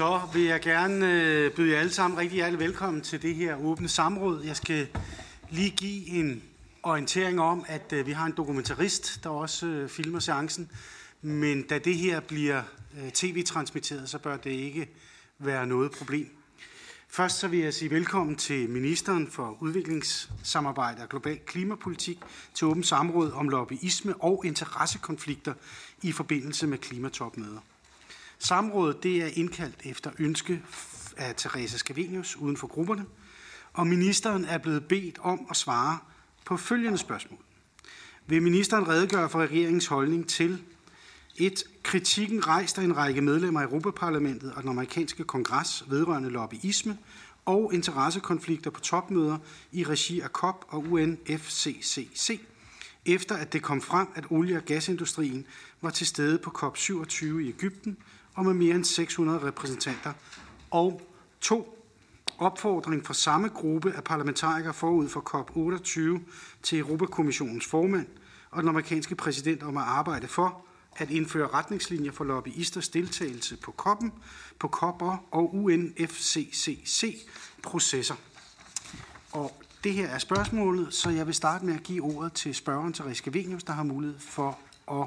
Så vil jeg gerne byde jer alle sammen rigtig hjertelig velkommen til det her åbne samråd. Jeg skal lige give en orientering om, at vi har en dokumentarist, der også filmer seancen. Men da det her bliver tv-transmitteret, så bør det ikke være noget problem. Først så vil jeg sige velkommen til ministeren for udviklingssamarbejde og global klimapolitik til åbent samråd om lobbyisme og interessekonflikter i forbindelse med klimatopmøder. Samrådet det er indkaldt efter ønske af Therese Scavenius uden for grupperne, og ministeren er blevet bedt om at svare på følgende spørgsmål. Vil ministeren redegøre for regeringens holdning til 1. Kritikken rejst af en række medlemmer af Europaparlamentet og den amerikanske kongres vedrørende lobbyisme og interessekonflikter på topmøder i regi af COP og UNFCCC, efter at det kom frem, at olie- og gasindustrien var til stede på COP27 i Egypten og med mere end 600 repræsentanter. Og 2. Opfordring fra samme gruppe af parlamentarikere forud for COP28 til Europakommissionens formand og den amerikanske præsident om at arbejde for at indføre retningslinjer for lobbyisters deltagelse på COP'en, på COP'er og UNFCCC-processer. Og det her er spørgsmålet, så jeg vil starte med at give ordet til spørgeren Therese Scavenius, der har mulighed for at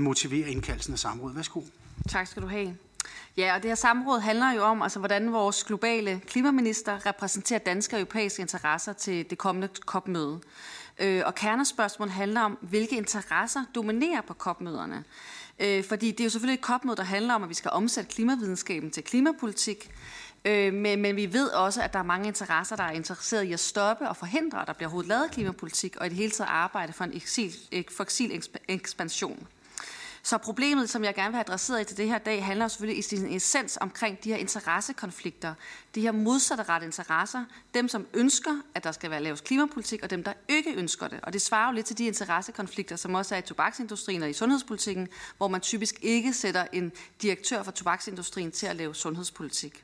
motivere indkaldelsen af samrådet. Værsgo. Tak skal du have. Ja, og det her samråd handler jo om, altså, hvordan vores globale klimaminister repræsenterer danske og europæiske interesser til det kommende COP-møde. Og kernespørgsmålet handler om, hvilke interesser dominerer på COP-møderne. Fordi det er jo selvfølgelig et COP-møde, der handler om, at vi skal omsætte klimavidenskaben til klimapolitik. Men vi ved også, at der er mange interesser, der er interesseret i at stoppe og forhindre, at der bliver overhovedet lavet klimapolitik, og i det hele taget arbejde for en fossilekspansion. Så problemet, som jeg gerne vil have adresseret i til det her dag, handler selvfølgelig i sin essens omkring de her interessekonflikter. De her modsatrettede interesser. Dem, som ønsker, at der skal være lavet klimapolitik, og dem, der ikke ønsker det. Og det svarer jo lidt til de interessekonflikter, som også er i tobaksindustrien og i sundhedspolitikken, hvor man typisk ikke sætter en direktør for tobaksindustrien til at lave sundhedspolitik.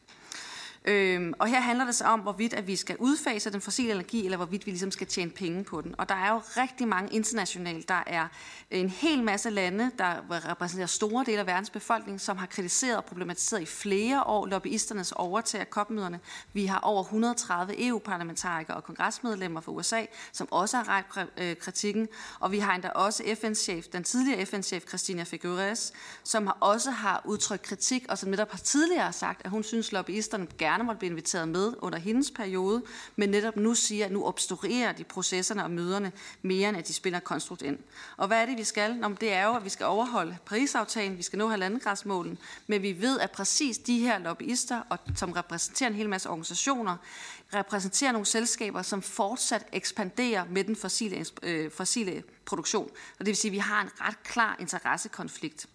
Og her handler det så om, hvorvidt at vi skal udfase den fossile energi, eller hvorvidt vi ligesom skal tjene penge på den. Og der er jo rigtig mange internationalt, der er en hel masse lande, der repræsenterer store dele af verdens befolkning, som har kritiseret og problematiseret i flere år lobbyisternes overtager COP-møderne. Vi har over 130 EU-parlamentarikere og kongresmedlemmer fra USA, som også har rejst kritikken. Og vi har endda også FN-chef, den tidligere FN-chef Christina Figueres, som også har udtrykt kritik, og som netop har tidligere sagt, at hun synes, lobbyisterne gerne måtte blive inviteret med under hendes periode, men netop nu siger, at nu obstruerer de processerne og møderne mere, end at de spiller konstruktivt ind. Og hvad er det, vi skal? Nå, det er jo, at vi skal overholde Paris-aftalen, vi skal nå 1,5-gradsmålen, men vi ved, at præcis de her lobbyister, og som repræsenterer en hel masse organisationer, repræsenterer nogle selskaber, som fortsat ekspanderer med den fossile produktion. Og det vil sige, at vi har en ret klar interessekonflikt.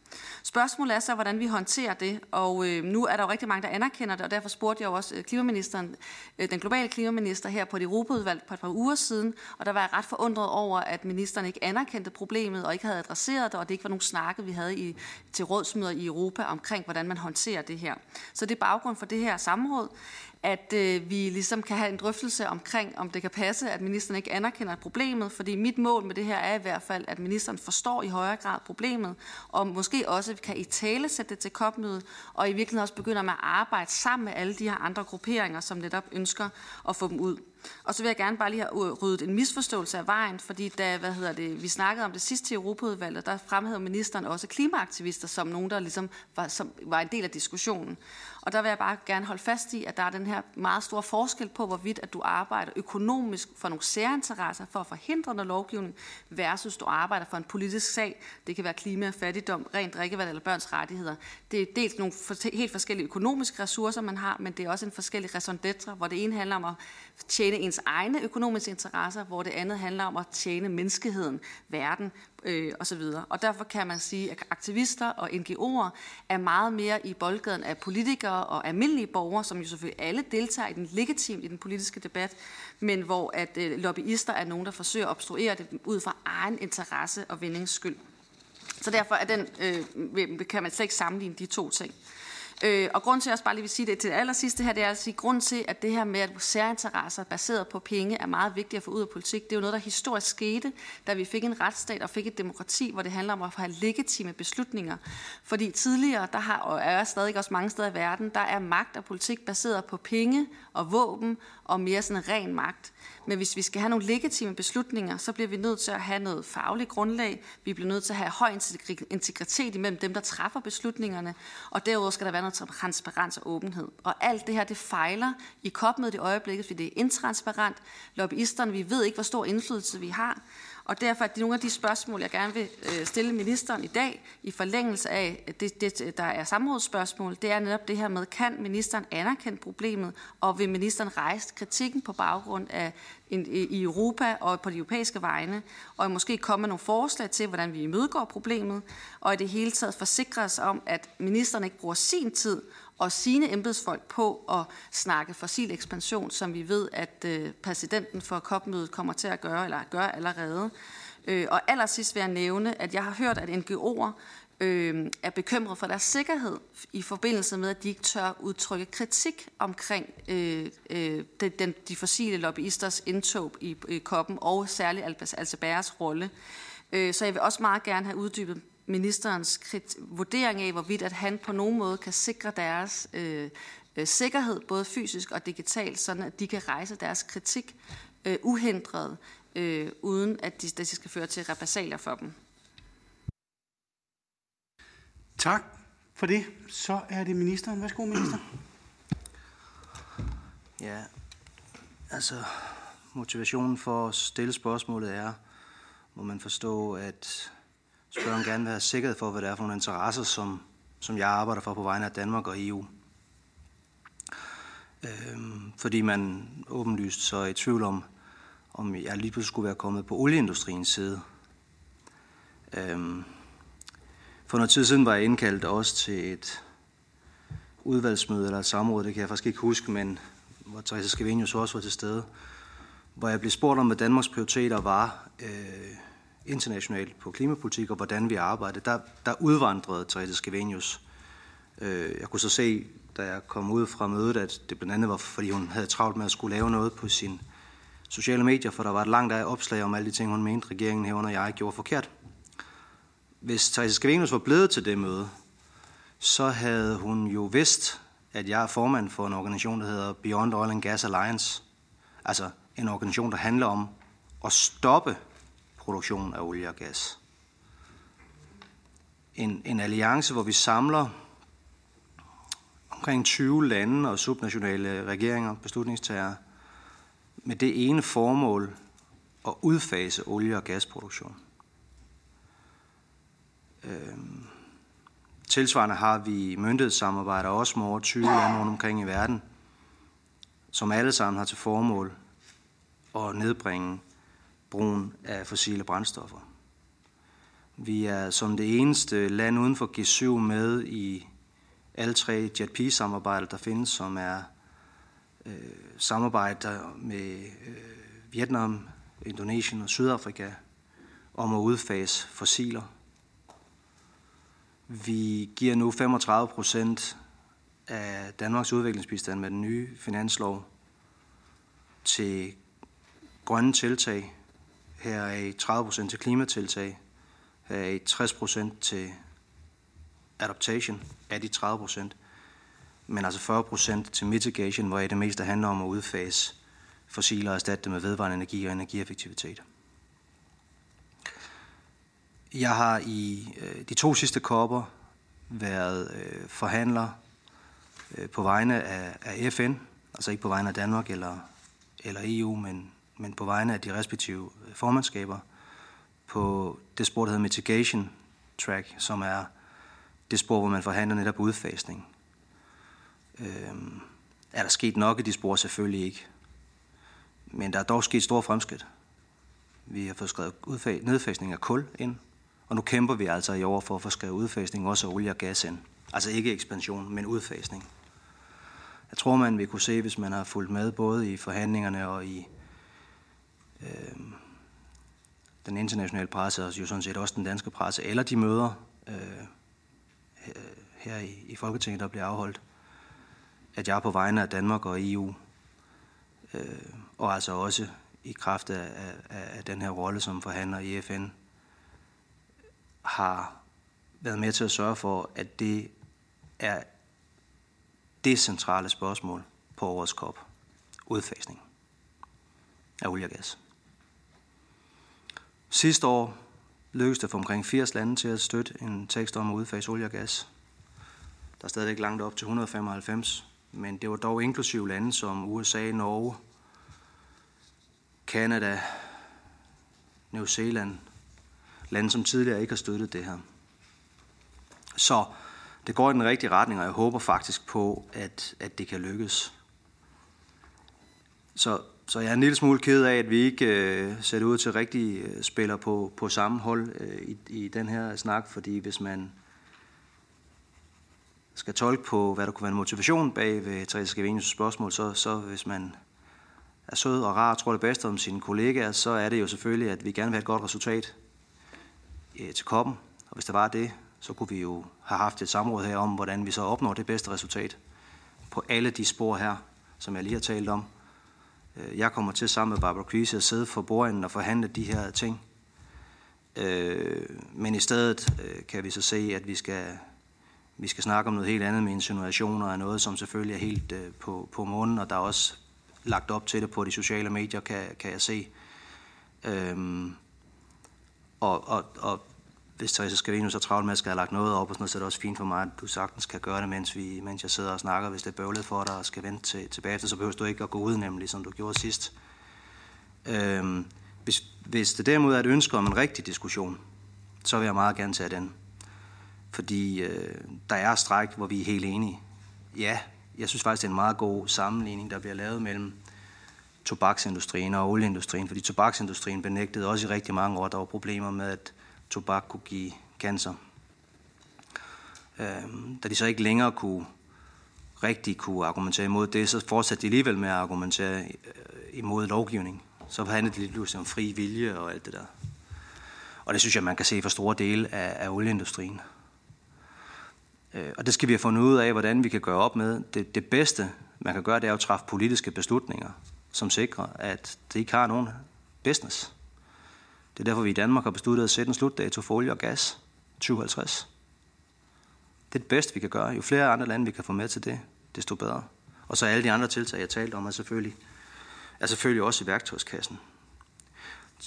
Spørgsmålet er så, hvordan vi håndterer det, og nu er der jo rigtig mange, der anerkender det, og derfor spurgte jeg også klimaministeren, den globale klimaminister her på det Europaudvalg på et par uger siden, og der var jeg ret forundret over, at ministeren ikke anerkendte problemet og ikke havde adresseret det, og det ikke var nogen snakke, vi havde til rådsmøder i Europa omkring, hvordan man håndterer det her. Så det er baggrund for det her samråd, at vi ligesom kan have en drøftelse omkring, om det kan passe, at ministeren ikke anerkender problemet, fordi mit mål med det her er i hvert fald, at ministeren forstår i højere grad problemet, og måske også kan italesætte det til COP-mødet, og i virkeligheden også begynder man at arbejde sammen med alle de her andre grupperinger, som netop ønsker at få dem ud. Og så vil jeg gerne bare lige have ryddet en misforståelse af vejen, fordi da vi snakkede om det sidste i Europaudvalget, der fremhævede ministeren også klimaaktivister som nogen, der ligesom var en del af diskussionen. Og der vil jeg bare gerne holde fast i, at der er den her meget store forskel på, hvorvidt at du arbejder økonomisk for nogle særinteresser for at forhindre noget lovgivning, versus du arbejder for en politisk sag. Det kan være klima, fattigdom, rent drikkevand eller børns rettigheder. Det er dels nogle helt forskellige økonomiske ressourcer, man har, men det er også en forskellig raison d'être, hvor det ene handler om at tjene ens egne økonomiske interesser, hvor det andet handler om at tjene menneskeheden, verden osv. Og derfor kan man sige, at aktivister og NGO'er er meget mere i boldgaden af politikere og almindelige borgere, som jo selvfølgelig alle deltager i den politiske debat, men hvor at lobbyister er nogen, der forsøger at obstruere det ud fra egen interesse og vindings skyld. Så derfor kan man slet ikke sammenligne de to ting. Og grund til, at jeg også bare lige vil sige det til det allersidste her, det er at sige, grund til, at det her med, at særinteresser baseret på penge er meget vigtigt at få ud af politik. Det er jo noget, der historisk skete, da vi fik en retsstat og fik et demokrati, hvor det handler om at have legitime beslutninger. Fordi tidligere, der har, og er stadig også mange steder i verden, der er magt og politik baseret på penge og våben og mere sådan ren magt. Men hvis vi skal have nogle legitime beslutninger, så bliver vi nødt til at have noget fagligt grundlag. Vi bliver nødt til at have høj integritet imellem dem, der træffer beslutningerne. Og derudover skal der være noget transparens og åbenhed. Og alt det her, det fejler i COP-mødet i øjeblikket, fordi det er intransparent. Lobbyisterne, vi ved ikke, hvor stor indflydelse vi har. Og derfor er det nogle af de spørgsmål, jeg gerne vil stille ministeren i dag, i forlængelse af det der er samrådsspørgsmål, det er netop det her med, kan ministeren anerkende problemet, og vil ministeren rejse kritikken på baggrund af i Europa og på de europæiske vegne, og måske komme med nogle forslag til, hvordan vi imødegår problemet, og i det hele taget forsikre os om, at ministeren ikke bruger sin tid og sine embedsfolk på at snakke fossil ekspansion, som vi ved, at præsidenten for COP-mødet kommer til at gøre, eller gør allerede. Og allersidst vil jeg nævne, at jeg har hørt, at NGO'er er bekymret for deres sikkerhed i forbindelse med, at de ikke tør udtrykke kritik omkring de fossile lobbyisters indtog i COP'en, og særligt Al-Jabærs rolle. Så jeg vil også meget gerne have uddybet ministerens vurdering af, hvorvidt at han på nogen måde kan sikre deres sikkerhed, både fysisk og digitalt, sådan at de kan rejse deres kritik uhindret, uden at de skal føre til repressalier for dem. Tak for det. Så er det ministeren. Værsgo, minister. Ja, altså motivationen for at stille spørgsmålet er, må man forstå, at spørgeren gerne vil have sikkerhed for, hvad det er for nogle interesser, som jeg arbejder for på vegne af Danmark og EU. Fordi man åbenlyst så er i tvivl om jeg lige pludselig skulle være kommet på olieindustriens side. For noget tid siden var jeg indkaldt også til et udvalgsmøde eller et samråd, det kan jeg faktisk ikke huske, men hvor Therese Scavenius også var til stede, hvor jeg blev spurgt om, hvad Danmarks prioriteter var internationalt på klimapolitik og hvordan vi arbejder. Der udvandrede Therese Scavenius. Jeg kunne så se, da jeg kom ud fra mødet, at det blandt andet var, fordi hun havde travlt med at skulle lave noget på sine sociale medier, for der var et langt opslag om alle de ting, hun mente, regeringen herunder jeg gjorde forkert. Hvis Therese Scavenius var blevet til det møde, så havde hun jo vidst, at jeg er formand for en organisation, der hedder Beyond Oil and Gas Alliance. Altså en organisation, der handler om at stoppe produktion af olie og gas. En alliance, hvor vi samler omkring 20 lande og subnationale regeringer, beslutningstagere, med det ene formål at udfase olie- og gasproduktion. Tilsvarende har vi myndighedssamarbejder også med over 20 lande rundt omkring i verden, som alle sammen har til formål at nedbringe brugen af fossile brændstoffer. Vi er som det eneste land uden for G7 med i alle tre JETP-samarbejder, der findes, som er samarbejder med Vietnam, Indonesien og Sydafrika om at udfase fossiler. Vi giver nu 35% af Danmarks udviklingsbistand med den nye finanslov til grønne tiltag. Her er i 30% til klimatiltag. Her er i 60% til adaptation af de 30%. Men altså 40% til mitigation, hvor det meste handler om at udfase fossiler og erstatte det med vedvarende energi og energieffektivitet. Jeg har i de to sidste kopper været forhandler på vegne af FN, altså ikke på vegne af Danmark eller EU, men på vegne af de respektive formandskaber, på det spor, der hedder mitigation track, som er det spor, hvor man forhandler netop udfasning. Er der sket nok i de spor? Selvfølgelig ikke. Men der er dog sket store fremskridt. Vi har fået skrevet nedfasning af kul ind, og nu kæmper vi altså i år for at få skrevet udfasning også af olie og gas ind. Altså ikke ekspansion, men udfasning. Jeg tror, man vil kunne se, hvis man har fulgt med både i forhandlingerne og i den internationale presse, og jo sådan set også den danske presse, eller de møder her i Folketinget, der bliver afholdt, at jeg er på vegne af Danmark og EU, og altså også i kraft af den her rolle som forhandler i FN, har været med til at sørge for, at det er det centrale spørgsmål på årets COP. Udfasning af olie og gas. Sidste år lykkedes det for omkring 80 lande til at støtte en tekst om at udfase olie og gas. Der er stadigvæk langt op til 195, men det var dog inklusiv lande som USA, Norge, Kanada, New Zealand, lande som tidligere ikke har støttet det her. Så det går i den rigtige retning, og jeg håber faktisk på, at det kan lykkes. Så jeg er en lille smule ked af, at vi ikke ser det ud til rigtige spillere på samme hold i den her snak, fordi hvis man skal tolke på, hvad der kunne være en motivation bag ved Therese Scavenius' spørgsmål, så hvis man er sød og rar og tror det bedste om sine kollegaer, så er det jo selvfølgelig, at vi gerne vil have et godt resultat til COP'en. Og hvis der var det, så kunne vi jo have haft et samråd her om, hvordan vi så opnår det bedste resultat på alle de spor her, som jeg lige har talt om. Jeg kommer til sammen med Barbro Kvise at sidde for bordenden og forhandle de her ting. Men i stedet kan vi så se, at vi skal snakke om noget helt andet med insinuationer og noget, som selvfølgelig er helt på månen, og der er også lagt op til det på de sociale medier, kan jeg se. Og hvis Therese Scavenius er travlt med, at skal have lagt noget op og sådan noget, så er det også fint for mig, at du sagtens kan gøre det, mens jeg sidder og snakker. Hvis det er bøvlet for dig og skal vente tilbage efter, så behøver du ikke at gå ud, nemlig som du gjorde sidst. Hvis det derimod er et ønske om en rigtig diskussion, så vil jeg meget gerne tage den. Fordi der er stræk, hvor vi er helt enige. Ja, jeg synes faktisk, det er en meget god sammenligning, der bliver lavet mellem tobaksindustrien og olieindustrien. Fordi tobaksindustrien benægtede også i rigtig mange år, der var problemer med, at tobak kunne give cancer. Da de så ikke længere kunne argumentere imod det, så fortsatte de alligevel med at argumentere imod lovgivning. Så handlede det lidt pludselig om fri vilje og alt det der. Og det synes jeg, man kan se for store dele af olieindustrien. Og det skal vi have fundet ud af, hvordan vi kan gøre op med. Det bedste, man kan gøre, det er at træffe politiske beslutninger, som sikrer, at det ikke har nogen business. Det er derfor, vi i Danmark har besluttet at sætte en slutdato for olie og gas 2050. Det er det bedste, vi kan gøre. Jo flere andre lande, vi kan få med til det, desto bedre. Og så alle de andre tiltag, jeg talte om, er selvfølgelig også i værktøjskassen.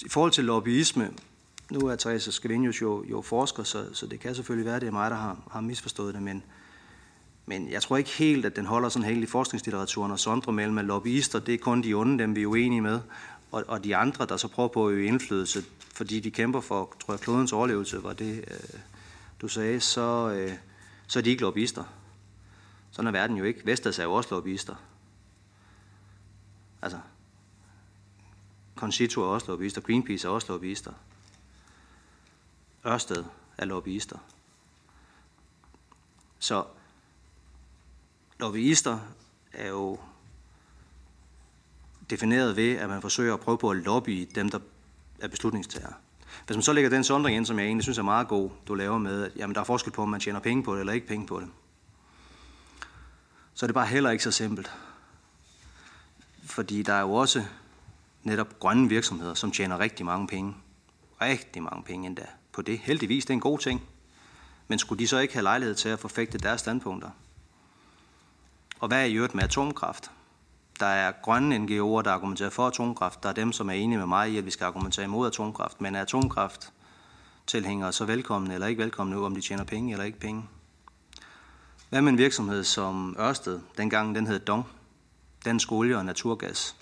I forhold til lobbyisme, nu er Therese Scavenius jo forsker, så det kan selvfølgelig være, at det er mig, der har misforstået det, men jeg tror ikke helt, at den holder sådan helt i forskningslitteraturen og sondre mellem lobbyister. Det er kun de onde, dem vi er uenige med. Og de andre, der så prøver på at øge indflydelse, fordi de kæmper for, tror jeg, klodens overlevelse, var det, du sagde, så er de ikke lobbyister. Sådan er verden jo ikke. Vestas er jo også lobbyister. Altså, Concito er også lobbyister, Greenpeace er også lobbyister. Ørsted er lobbyister. Så lobbyister er jo defineret ved, at man forsøger at prøve på at lobbye dem, der er beslutningstagere. Hvis man så lægger den sondring ind, som jeg egentlig synes er meget god, du laver med, at jamen, der er forskel på, om man tjener penge på det eller ikke penge på det, så er det bare heller ikke så simpelt. Fordi der er jo også netop grønne virksomheder, som tjener rigtig mange penge. Rigtig mange penge endda på det. Heldigvis, det er en god ting. Men skulle de så ikke have lejlighed til at forfægte deres standpunkter? Og hvad er i øvrigt med atomkraft? Der er grønne NGO'er, der argumenterer for atomkraft. Der er dem, som er enige med mig i, at vi skal argumentere imod atomkraft. Men er atomkrafttilhængere så velkomne eller ikke velkomne, om de tjener penge eller ikke penge? Hvad med en virksomhed som Ørsted? Dengang den hed Dong. Dansk olie og naturgas.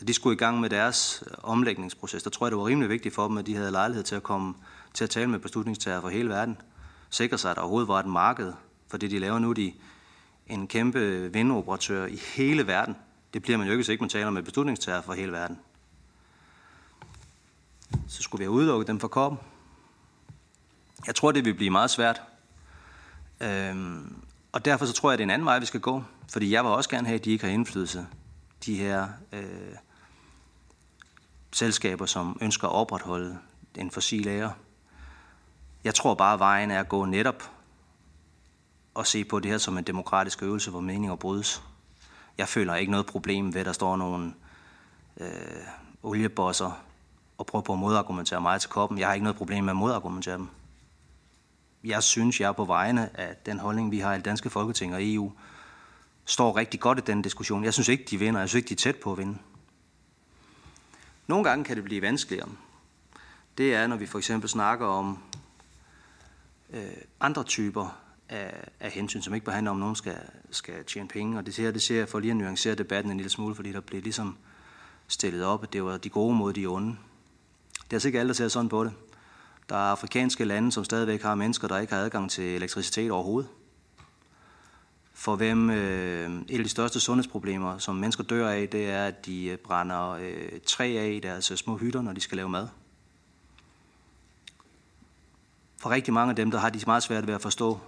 Da de skulle i gang med deres omlægningsproces, der tror jeg, det var rimelig vigtigt for dem, at de havde lejlighed til at komme til at tale med beslutningstagere fra hele verden. Sikre sig, at der overhovedet var et marked for det, de laver nu, en kæmpe vindoperatør i hele verden. Det bliver man jo ikke, man taler med beslutningstagere fra hele verden. Så skulle vi have udelukket dem fra koppen. Jeg tror, det vil blive meget svært. Og derfor så tror jeg, det er en anden vej, vi skal gå. Fordi jeg vil også gerne have, at de ikke har indflydelse. De her selskaber, som ønsker at opretholde en fossil ære. Jeg tror bare, vejen er at gå netop at se på det her som en demokratisk øvelse, hvor meninger brydes. Jeg føler ikke noget problem ved, at der står nogle oliebosser og prøver på at modargumentere mig til koppen. Jeg har ikke noget problem med at modargumentere dem. Jeg synes, jeg er på vegne af den holdning, vi har i det danske Folketing og EU, står rigtig godt i den diskussion. Jeg synes ikke, de vinder. Jeg synes ikke, de er tæt på at vinde. Nogle gange kan det blive vanskeligere. Det er, når vi for eksempel snakker om andre typer af hensyn, som ikke bare handler om, at nogen skal tjene penge. Og det her, det ser jeg for lige at nuancere debatten en lille smule, fordi der blev ligesom stillet op, at det var de gode mod de onde. Det er altså ikke alle, der ser sådan på det. Der er afrikanske lande, som stadigvæk har mennesker, der ikke har adgang til elektricitet overhovedet. For hvem et af de største sundhedsproblemer, som mennesker dør af, det er, at de brænder træ af i deres små hytter, når de skal lave mad. For rigtig mange af dem, der har de meget svært ved at forstå,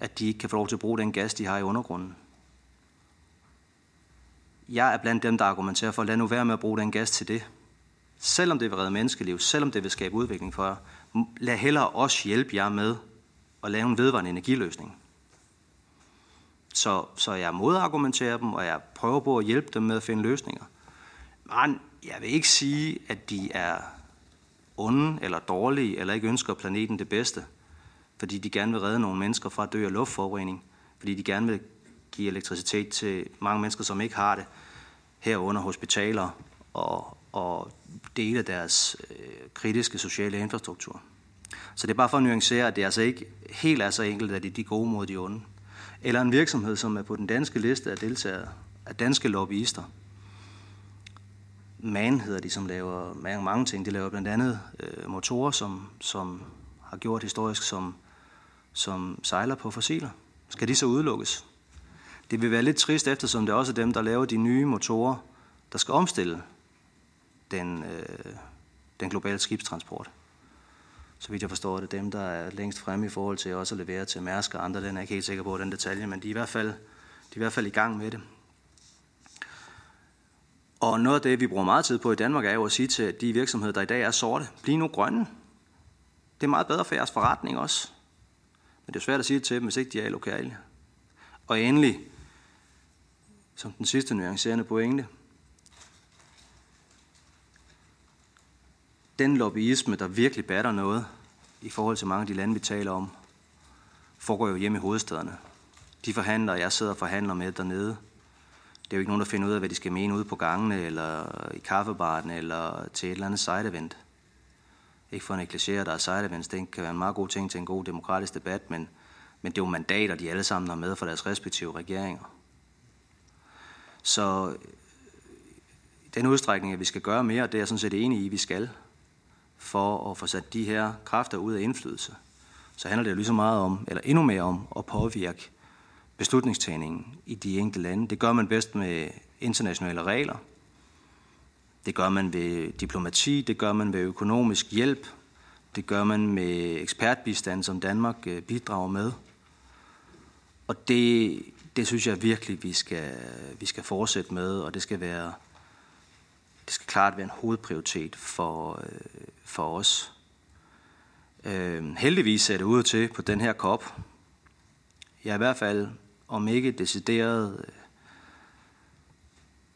at de ikke kan få lov til at bruge den gas, de har i undergrunden. Jeg er blandt dem, der argumenterer for, lad nu være med at bruge den gas til det. Selvom det vil redde menneskeliv, selvom det vil skabe udvikling for jer, lad hellere også hjælpe jer med at lave en vedvarende energiløsning. Så jeg modargumenterer dem, og jeg prøver på at hjælpe dem med at finde løsninger. Men jeg vil ikke sige, at de er onde eller dårlige, eller ikke ønsker planeten det bedste, fordi de gerne vil redde nogle mennesker fra at dø af luftforurening, fordi de gerne vil give elektricitet til mange mennesker, som ikke har det, herunder hospitaler og dele af deres kritiske sociale infrastruktur. Så det er bare for at nuancere, at det altså ikke helt er så enkelt, at det er de gode mod de onde. Eller en virksomhed, som er på den danske liste af deltagere af danske lobbyister. Man hedder de, som laver mange ting. De laver blandt andet motorer, som har gjort historisk, som sejler på fossiler. Skal de så udelukkes? Det vil være lidt trist, eftersom det også er dem, der laver de nye motorer, der skal omstille den globale skibstransport. Så vidt jeg forstår, det er dem, der er længst fremme i forhold til også at levere til Mærsk og andre lande. Jeg er ikke helt sikker på den detalje, men de er i hvert fald i gang med det. Og noget af det, vi bruger meget tid på i Danmark, er jo at sige til de virksomheder, der i dag er sorte, bliv nu grønne. Det er meget bedre for jeres forretning også. Men det er svært at sige det til dem, hvis ikke de er lokale. Og endelig, som den sidste nuancerende pointe, den lobbyisme, der virkelig batter noget i forhold til mange af de lande, vi taler om, foregår jo hjemme i hovedstaderne. De forhandler, jeg sidder og forhandler med dernede. Det er jo ikke nogen, der finder ud af, hvad de skal mene ude på gangene, eller i kaffebaren, eller til et eller andet side-event. Ikke for at negligere, der er side-events. Det kan være en meget god ting til en god demokratisk debat, men det er jo mandater, de alle sammen har med for deres respektive regeringer. Så den udstrækning, at vi skal gøre mere, det er jeg sådan set enig i, vi skal, for at få sat de her kræfter ud af indflydelse. Så handler det jo lige så meget om, eller endnu mere om, at påvirke beslutningstagningen i de enkelte lande. Det gør man bedst med internationale regler. Det gør man ved diplomati, det gør man ved økonomisk hjælp, det gør man med ekspertbistand, som Danmark bidrager med. Og det synes jeg virkelig, vi skal fortsætte med, og det skal klart være en hovedprioritet for os. Heldigvis ser det ud til på den her COP. Jeg er i hvert fald, om ikke decideret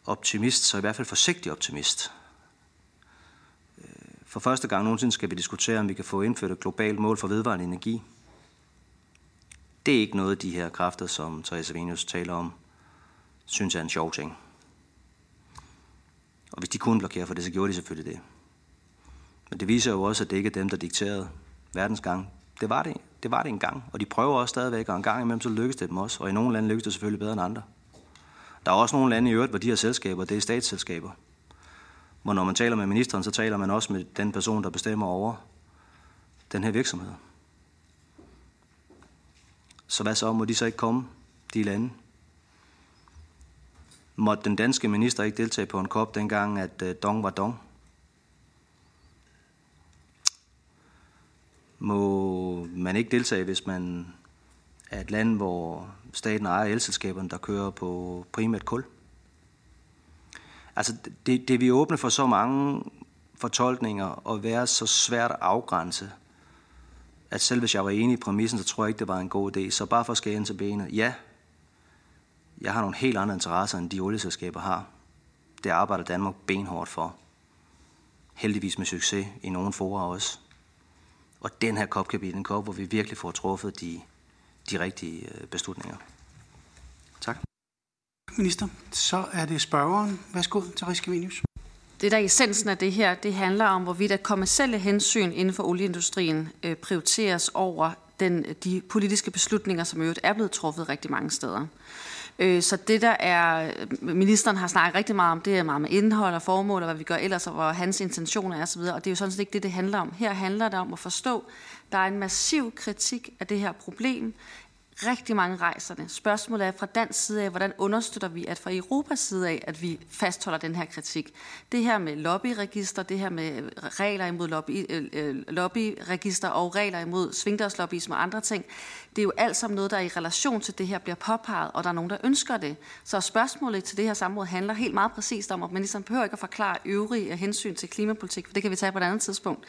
optimist, så i hvert fald forsigtig optimist. For første gang nogensinde skal vi diskutere, om vi kan få indført et globalt mål for vedvarende energi. Det er ikke noget af de her kræfter, som Therese Scavenius taler om, synes er en sjov ting. Og hvis de kunne blokere for det, så gjorde de selvfølgelig det. Men det viser jo også, at det ikke er dem, der dikterede verdensgang. Det var det engang, og de prøver også stadigvæk, og en gang imellem så lykkes det dem også. Og i nogle lande lykkes det selvfølgelig bedre end andre. Der er også nogle lande i øvrigt, hvor de her selskaber, det er statsselskaber. Hvor når man taler med ministeren, så taler man også med den person, der bestemmer over den her virksomhed. Så hvad så? Må de så ikke komme, de lande? Måtte den danske minister ikke deltage på en COP dengang, at Dong var Dong? Må man ikke deltage, hvis man er et land, hvor staten ejer elselskaberne, der kører på primært kul? Altså, det vi åbne for så mange fortolkninger og være så svært at afgrænse, at selv hvis jeg var enig i præmissen, så tror jeg ikke, det var en god idé. Så bare for at skære ind til benet. Ja, jeg har nogle helt andre interesser, end de olieselskaber har. Det arbejder Danmark benhårdt for. Heldigvis med succes i nogle forer også. Og den her COP kan blive den COP, hvor vi virkelig får truffet de rigtige beslutninger. Tak. Minister, så er det spørgeren. Værsgo, Therese Scavenius. Det, der er essensen af det her, det handler om, hvorvidt at kommercielle hensyn inden for olieindustrien prioriteres over de politiske beslutninger, som i øvrigt er blevet truffet rigtig mange steder. Så det, der er, ministeren har snakket rigtig meget om, det er meget med indhold og formål, og hvad vi gør ellers, og hvor hans intentioner er osv., og det er jo sådan set ikke det, det handler om. Her handler det om at forstå, der er en massiv kritik af det her problem. Rigtig mange rejserne. Spørgsmålet er fra dansk side af, hvordan understøtter vi, at fra Europas side af, at vi fastholder den her kritik. Det her med lobbyregister, det her med regler imod lobbyregister og regler imod svingdørslobbyisme og andre ting, det er jo alt sammen noget, der i relation til det her bliver påpeget, og der er nogen, der ønsker det. Så spørgsmålet til det her samråd handler helt meget præcist om, at ministeren behøver ikke at forklare øvrige hensyn til klimapolitik, for det kan vi tage på et andet tidspunkt.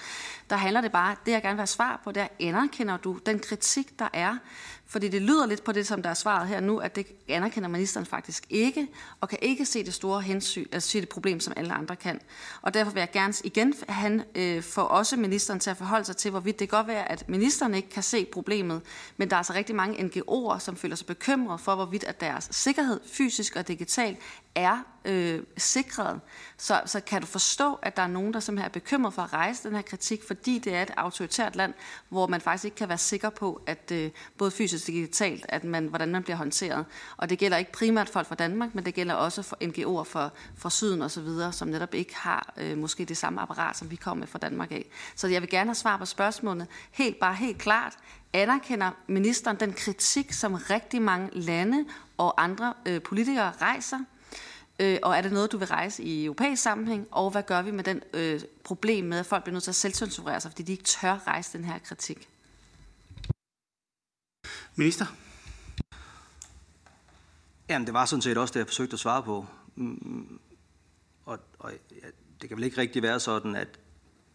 Der handler det bare, det jeg gerne vil have svar på, der anerkender du den kritik, der er. Fordi det lyder lidt på det, som der er svaret her nu, at det anerkender ministeren faktisk ikke, og kan ikke se det store hensyn, altså se det problem, som alle andre kan. Og derfor vil jeg gerne igen få også ministeren til at forholde sig til, hvorvidt det godt være, at ministeren ikke kan se problemet, men der er altså rigtig mange NGO'er, som føler sig bekymret for, hvorvidt at deres sikkerhed, fysisk og digital, er sikret. Så kan du forstå, at der er nogen, der simpelthen er bekymret for at rejse den her kritik, fordi det er et autoritært land, hvor man faktisk ikke kan være sikker på, at både fysisk og digitalt, at hvordan man bliver håndteret. Og det gælder ikke primært folk fra Danmark, men det gælder også for NGO'er fra Syden og så videre, som netop ikke har måske det samme apparat, som vi kommer med fra Danmark af. Så jeg vil gerne have svar på spørgsmålet. Helt klart, anerkender ministeren den kritik, som rigtig mange lande og andre politikere rejser? Og er det noget, du vil rejse i europæisk sammenhæng? Og hvad gør vi med den problem med, at folk bliver nødt til at selvcensurere sig, fordi de ikke tør rejse den her kritik? Minister? Jamen, det var sådan set også det, jeg forsøgte at svare på. Og det kan vel ikke rigtig være sådan, at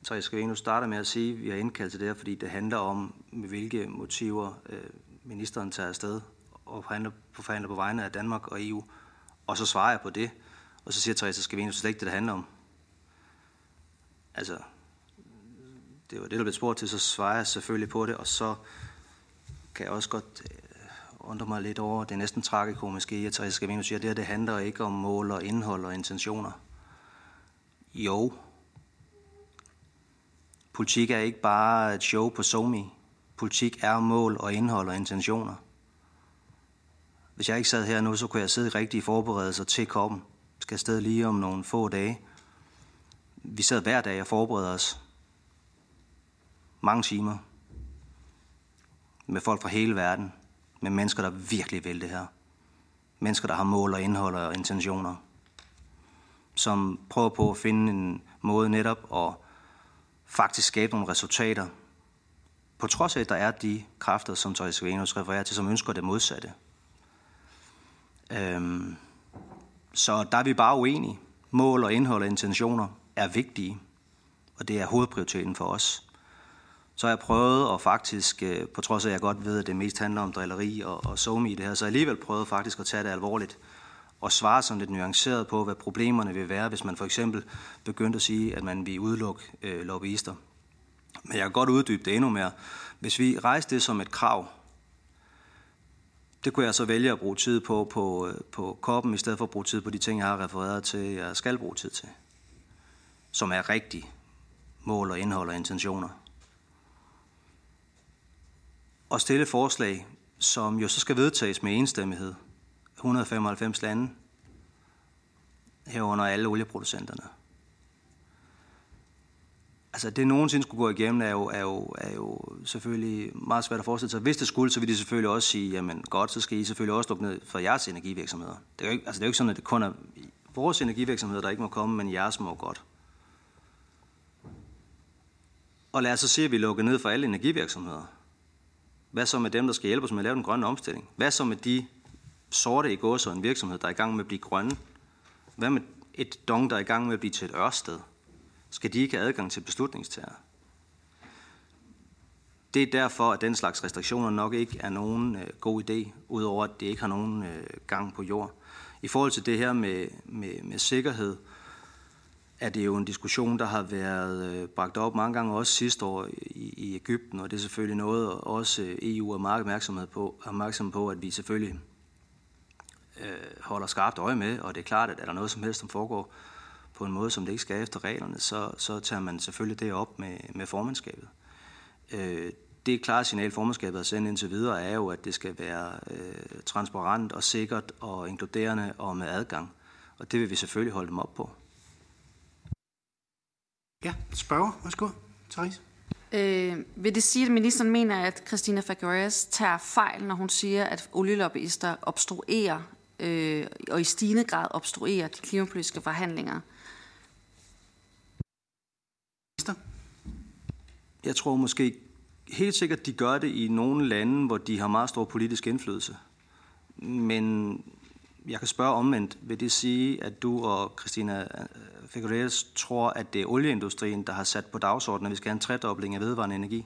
så jeg skal endnu starte med at sige, at vi har indkaldt til det her, fordi det handler om, hvilke motiver ministeren tager afsted og forhandler på vegne af Danmark og EU. Og så svarer jeg på det, og så siger Therese Scavenius, slet ikke det, det handler om. Altså, det var det, der blev spurgt til, så svarer jeg selvfølgelig på det, og så kan jeg også godt undre mig lidt over, det er næsten tragikomisk, at Therese Scavenius siger, at det her, det handler ikke om mål og indhold og intentioner. Jo. Politik er ikke bare et show på SoMe. Politik er mål og indhold og intentioner. Hvis jeg ikke sad her nu, så kunne jeg sidde i rigtige forberedelser til COP'en. Skal afsted lige om nogle få dage. Vi sad hver dag og forberedte os. Mange timer. Med folk fra hele verden. Med mennesker, der virkelig vil det her. Mennesker, der har mål og indhold og intentioner. Som prøver på at finde en måde netop at faktisk skabe nogle resultater. På trods af, at der er de kræfter, som Therese Scavenius refererer til, som ønsker det modsatte. Så der er vi bare uenige. Mål og indhold og intentioner er vigtige, og det er hovedprioriteten for os. Så har jeg prøvet at faktisk, på trods af at jeg godt ved, at det mest handler om drilleri og SoMe i det her, så har jeg alligevel prøvet faktisk at tage det alvorligt og svare sådan lidt nuanceret på, hvad problemerne vil være, hvis man for eksempel begyndte at sige, at man vil udelukke lobbyister. Men jeg kan godt uddybe det endnu mere. Hvis vi rejser det som et krav, det kunne jeg så vælge at bruge tid på COP'en, i stedet for at bruge tid på de ting, jeg har refereret til, jeg skal bruge tid til. Som er rigtige mål og indhold og intentioner. Og stille forslag, som jo så skal vedtages med enstemmighed. 195 lande, herunder alle olieproducenterne. Altså, det nogensinde skulle gå igennem, er jo selvfølgelig meget svært at forestille sig. Hvis det skulle, så ville de selvfølgelig også sige, jamen godt, så skal I selvfølgelig også lukke ned for jeres energivirksomheder. Det er jo ikke, altså, det er jo ikke sådan, at det kun er vores energivirksomheder, der ikke må komme, men jeres må godt. Og lad os så sige, at vi lukker ned for alle energivirksomheder. Hvad så med dem, der skal hjælpe os med at lave den grønne omstilling? Hvad så med de sorte i gås og en virksomhed, der er i gang med at blive grønne? Hvad med et Dong, der er i gang med at blive til et Ørsted? Skal de ikke have adgang til beslutningstager? Det er derfor, at den slags restriktioner nok ikke er nogen god idé, udover at det ikke har nogen gang på jord. I forhold til det her med sikkerhed, er det jo en diskussion, der har været bragt op mange gange, også sidste år i Egypten, og det er selvfølgelig noget, også EU er meget opmærksom på, at vi selvfølgelig holder skarpt øje med, og det er klart, at er der noget som helst, som foregår på en måde, som det ikke skal efter reglerne, så tager man selvfølgelig det op med formandskabet. Det klare signal, formandskabet har sendt indtil videre, er jo, at det skal være transparent og sikkert og inkluderende og med adgang. Og det vil vi selvfølgelig holde dem op på. Ja, spørger. Værsgo, Therese. Vil det sige, at ministeren mener, at Christina Figueres tager fejl, når hun siger, at olielobbyister obstruerer og i stigende grad obstruerer de klimapolitiske forhandlinger? Jeg tror måske helt sikkert, de gør det i nogle lande, hvor de har meget stor politisk indflydelse. Men jeg kan spørge omvendt. Vil det sige, at du og Christina Figueres tror, at det er olieindustrien, der har sat på dagsordenen, at vi skal have en tredobling af vedvarende energi?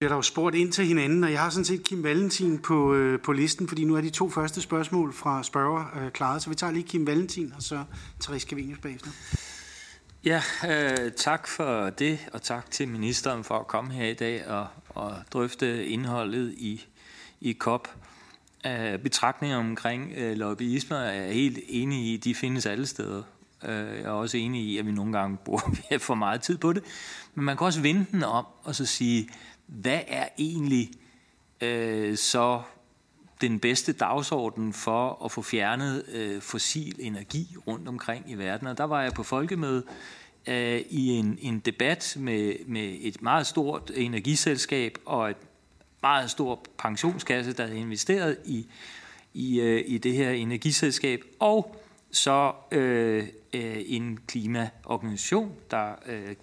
Jeg har jo spurgt ind til hinanden, og jeg har sådan set Kim Valentin på listen, fordi nu er de to første spørgsmål fra spørger klaret. Så vi tager lige Kim Valentin og så Therese Scavenius bagefter. Ja, tak for det, og tak til ministeren for at komme her i dag og drøfte indholdet i COP. Betragtninger omkring lobbyisme er jeg helt enig i, de findes alle steder. Jeg er også enig i, at vi nogle gange bruger for meget tid på det. Men man kan også vende den om og så sige, hvad er egentlig så den bedste dagsorden for at få fjernet fossil energi rundt omkring i verden. Og der var jeg på folkemøde i en debat med et meget stort energiselskab og et meget stort pensionskasse, der havde investeret i det her energiselskab, og så en klimaorganisation, der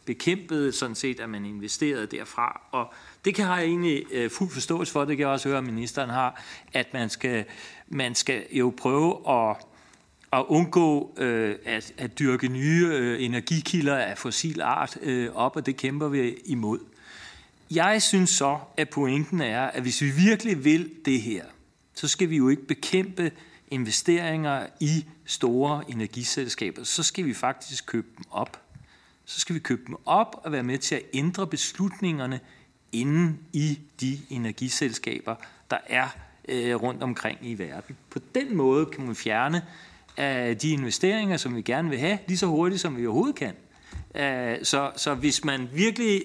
bekæmpede sådan set, at man investerede derfra. Og det kan jeg egentlig fuld forståelse for, det kan jeg også høre, at ministeren har, at man skal jo prøve at undgå at dyrke nye energikilder af fossil art op, og det kæmper vi imod. Jeg synes så, at pointen er, at hvis vi virkelig vil det her, så skal vi jo ikke bekæmpe investeringer i store energiselskaber, så skal vi faktisk købe dem op. Så skal vi købe dem op og være med til at ændre beslutningerne inden i de energiselskaber, der er rundt omkring i verden. På den måde kan man fjerne de investeringer, som vi gerne vil have, lige så hurtigt, som vi overhovedet kan. Så hvis man virkelig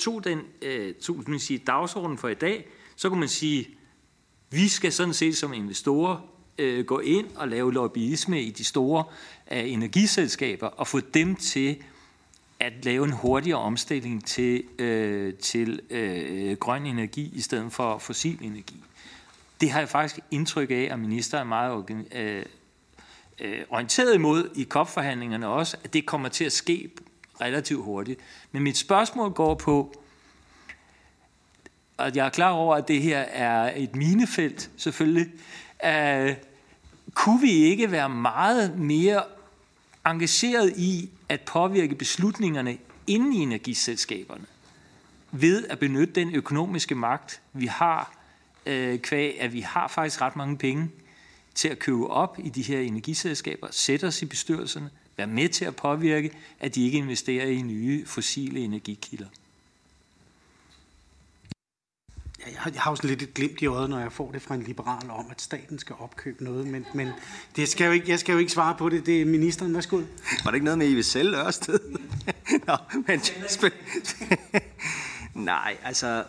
tog dagsordenen for i dag, så kunne man sige, vi skal sådan set som investorer gå ind og lave lobbyisme i de store energiselskaber og få dem til at lave en hurtigere omstilling til grøn energi i stedet for fossil energi. Det har jeg faktisk indtryk af, at ministeren er meget orienteret imod i COP-forhandlingerne også, at det kommer til at ske relativt hurtigt. Men mit spørgsmål går på, og jeg er klar over, at det her er et minefelt selvfølgelig, kunne vi ikke være meget mere engageret i at påvirke beslutningerne inden i energiselskaberne ved at benytte den økonomiske magt, vi har, kvæg, at vi har faktisk ret mange penge til at købe op i de her energiselskaber, sætte os i bestyrelserne, være med til at påvirke, at de ikke investerer i nye fossile energikilder? Jeg har jo sådan lidt et glimt i øjet, når jeg får det fra en liberal om, at staten skal opkøbe noget, men det skal jo ikke, jeg skal jo ikke svare på det. Det er ministeren, værsgo. Var det ikke noget med, I vil sælge Ørsted? Nå, men... Nej, altså...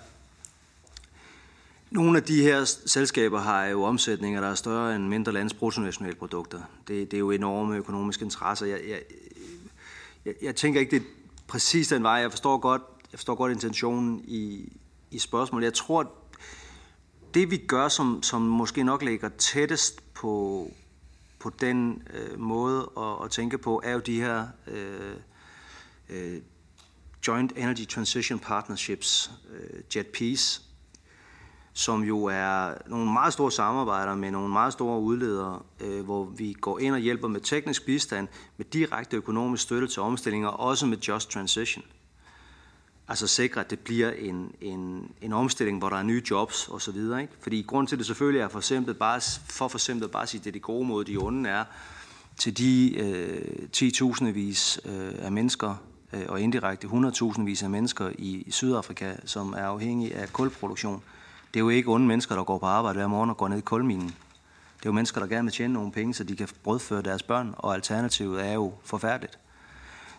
Nogle af de her selskaber har jo omsætninger, der er større end mindre lands bruttonationale produkter. Det er jo enorme økonomiske interesser. Jeg tænker ikke, det er præcis den vej. Jeg forstår godt intentionen i spørgsmålet. Jeg tror, det vi gør, som måske nok ligger tættest på den måde at tænke på, er jo de her Joint Energy Transition Partnerships, JETPs, som jo er nogle meget store samarbejder med nogle meget store udledere, hvor vi går ind og hjælper med teknisk bistand, med direkte økonomisk støtte til omstillinger, også med Just Transition. Altså sikre, at det bliver en omstilling, hvor der er nye jobs osv. Ikke? Fordi grund til det selvfølgelig er for eksempel bare at sige, det gode mod de onde er, til de 10.000vis af mennesker, og indirekte 100.000vis af mennesker i Sydafrika, som er afhængige af kulproduktion. Det er jo ikke onde mennesker, der går på arbejde hver morgen og går ned i kulminen. Det er jo mennesker, der gerne vil tjene nogle penge, så de kan brødføre deres børn, og alternativet er jo forfærdeligt.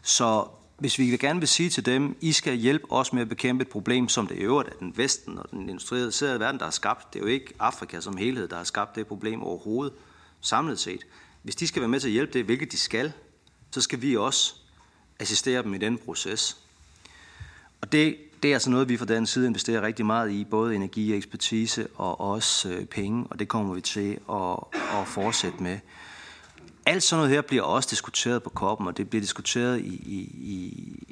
Så hvis vi gerne vil sige til dem, I skal hjælpe os med at bekæmpe et problem, som det i øvrigt er den vesten og den industrialiserede verden, der har skabt. Det er jo ikke Afrika som helhed, der har skabt det problem overhovedet, samlet set. Hvis de skal være med til at hjælpe det, hvilket de skal, så skal vi også assistere dem i den proces. Og det er altså noget, vi fra den side investerer rigtig meget i, både energi og ekspertise og også penge, og det kommer vi til at fortsætte med. Alt sådan noget her bliver også diskuteret på COP'en, og det bliver diskuteret i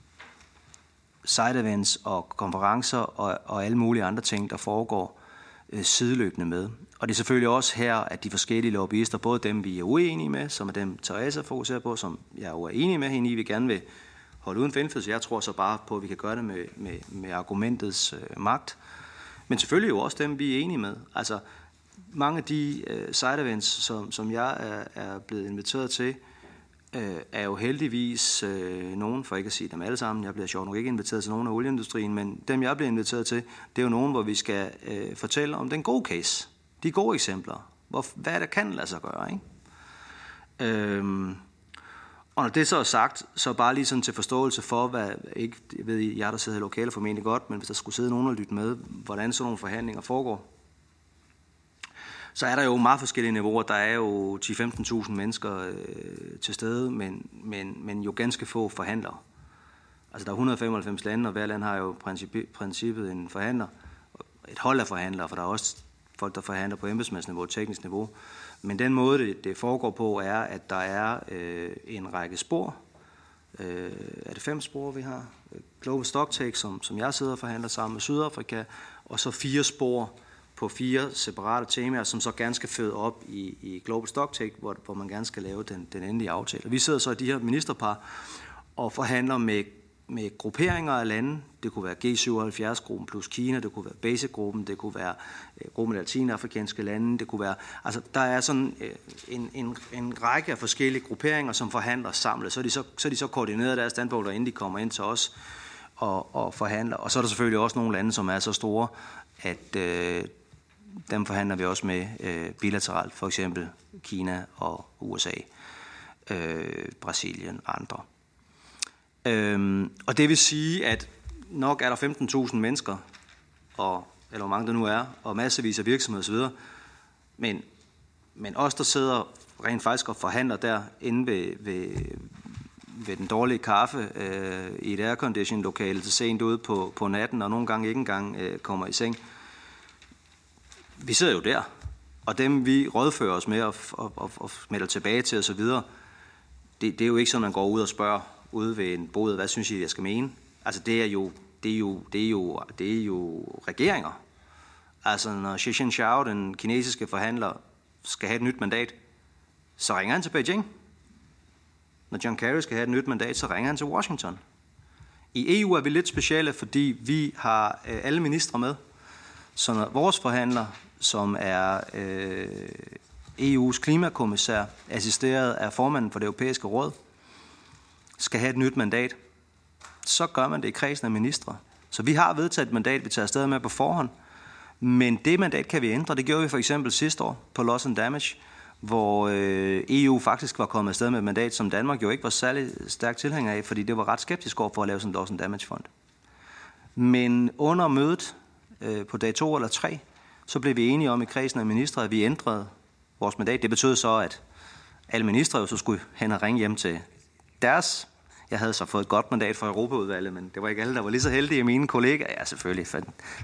side events og konferencer og alle mulige andre ting, der foregår sideløbende med. Og det er selvfølgelig også her, at de forskellige lobbyister, både dem, vi er uenige med, som er dem, Therese fokuserer på, som jeg er uenig med hende i, vi gerne vil holde uden for indflydelse. Jeg tror så bare på, at vi kan gøre det med argumentets magt. Men selvfølgelig jo også dem, vi er enige med. Altså, mange af de side events, som jeg er blevet inviteret til, er jo heldigvis nogen, for ikke at sige dem alle sammen, jeg bliver sjovt nok ikke inviteret til nogen af olieindustrien, men dem, jeg bliver inviteret til, det er jo nogen, hvor vi skal fortælle om den gode case. De gode eksempler. Hvad der kan lade sig gøre, ikke? Og når det så er sagt, så bare lige sådan til forståelse for, hvad, ikke, jeg ved, jer der sidder i lokalet formentlig godt, men hvis der skulle sidde nogen og lytte med, hvordan sådan nogle forhandlinger foregår, så er der jo meget forskellige niveauer. Der er jo 10-15.000 mennesker til stede, men jo ganske få forhandlere. Altså der er 195 lande, og hver land har jo princippet en forhandler. Et hold af forhandlere, for der er også folk, der forhandler på embedsmandsniveau, teknisk niveau. Men den måde, det foregår på, er, at der er en række spor. Er det 5 spor, vi har? Global Stocktake, som jeg sidder og forhandler sammen med Sydafrika, og så 4 spor på 4 separate temaer, som så gerne skal føde op i Global Stocktake, hvor man gerne skal lave den endelige aftale. Vi sidder så i de her ministerpar og forhandler med grupperinger af lande. Det kunne være G77-gruppen plus Kina, det kunne være Basic-gruppen, det kunne være gruppen af latinafrikanske lande, det kunne være... Altså, der er sådan en række af forskellige grupperinger, som forhandler samlet. Så er de så koordineret deres standpunkter, inden de kommer ind til os og forhandler. Og så er der selvfølgelig også nogle lande, som er så store, at dem forhandler vi også med bilateralt, for eksempel Kina og USA, Brasilien og andre. Og det vil sige, at nok er der 15.000 mennesker, eller hvor mange der nu er, og massevis af virksomheder osv., men os, der sidder rent faktisk og forhandler der inde ved den dårlige kaffe i et aircondition-lokale til sent ude på natten, og nogle gange ikke engang kommer i seng. Vi sidder jo der, og dem vi rådfører os med og melder tilbage til osv., det er jo ikke sådan, man går ud og spørger ude ved en bod, hvad synes I, jeg skal mene? Altså, det er jo regeringer. Altså, når Xi Jinping, den kinesiske forhandler, skal have et nyt mandat, så ringer han til Beijing. Når John Kerry skal have et nyt mandat, så ringer han til Washington. I EU er vi lidt specielle, fordi vi har alle ministre med. Så når vores forhandler, som er EU's klimakommissær, assisteret af formanden for det europæiske råd, skal have et nyt mandat, så gør man det i kredsen af ministre. Så vi har vedtaget et mandat, vi tager afsted med på forhånd, men det mandat kan vi ændre. Det gjorde vi for eksempel sidste år på Loss and Damage, hvor EU faktisk var kommet afsted med et mandat, som Danmark jo ikke var særlig stærk tilhænger af, fordi det var ret skeptisk over for at lave sådan en Loss and Damage fond. Men under mødet på dag 2 eller 3, så blev vi enige om i kredsen af ministre, at vi ændrede vores mandat. Det betød så, at alle ministre jo så skulle hen og ringe hjem til deres. Jeg havde så fået et godt mandat fra Europaudvalget, men det var ikke alle, der var lige så heldige. Mine kollegaer, ja selvfølgelig,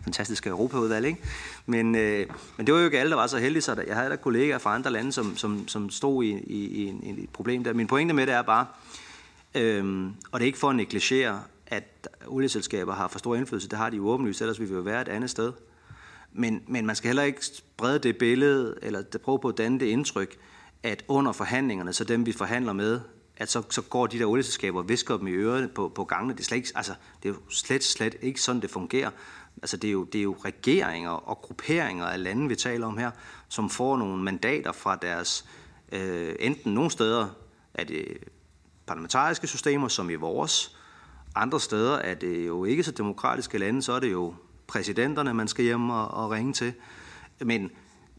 fantastiske Europaudvalg, ikke? Men det var jo ikke alle, der var så heldige, så jeg havde der kollegaer fra andre lande, som stod i et problem der. Min pointe med det er bare, og det er ikke for at negligere, at olieselskaber har for stor indflydelse. Det har de jo åbenlyst, ellers ville vi jo være et andet sted. Men man skal heller ikke sprede det billede, eller prøve på at danne det indtryk, at under forhandlingerne, så dem vi forhandler med, at så går de der olieselskaber og visker dem i ørerne på gangene. Det er slet ikke, altså, det er jo slet ikke sådan, det fungerer. Altså, det er jo regeringer og grupperinger af lande, vi taler om her, som får nogle mandater fra deres, enten nogle steder er det parlamentariske systemer, som i vores, andre steder er det jo ikke så demokratiske lande, så er det jo præsidenterne, man skal hjem og ringe til. Men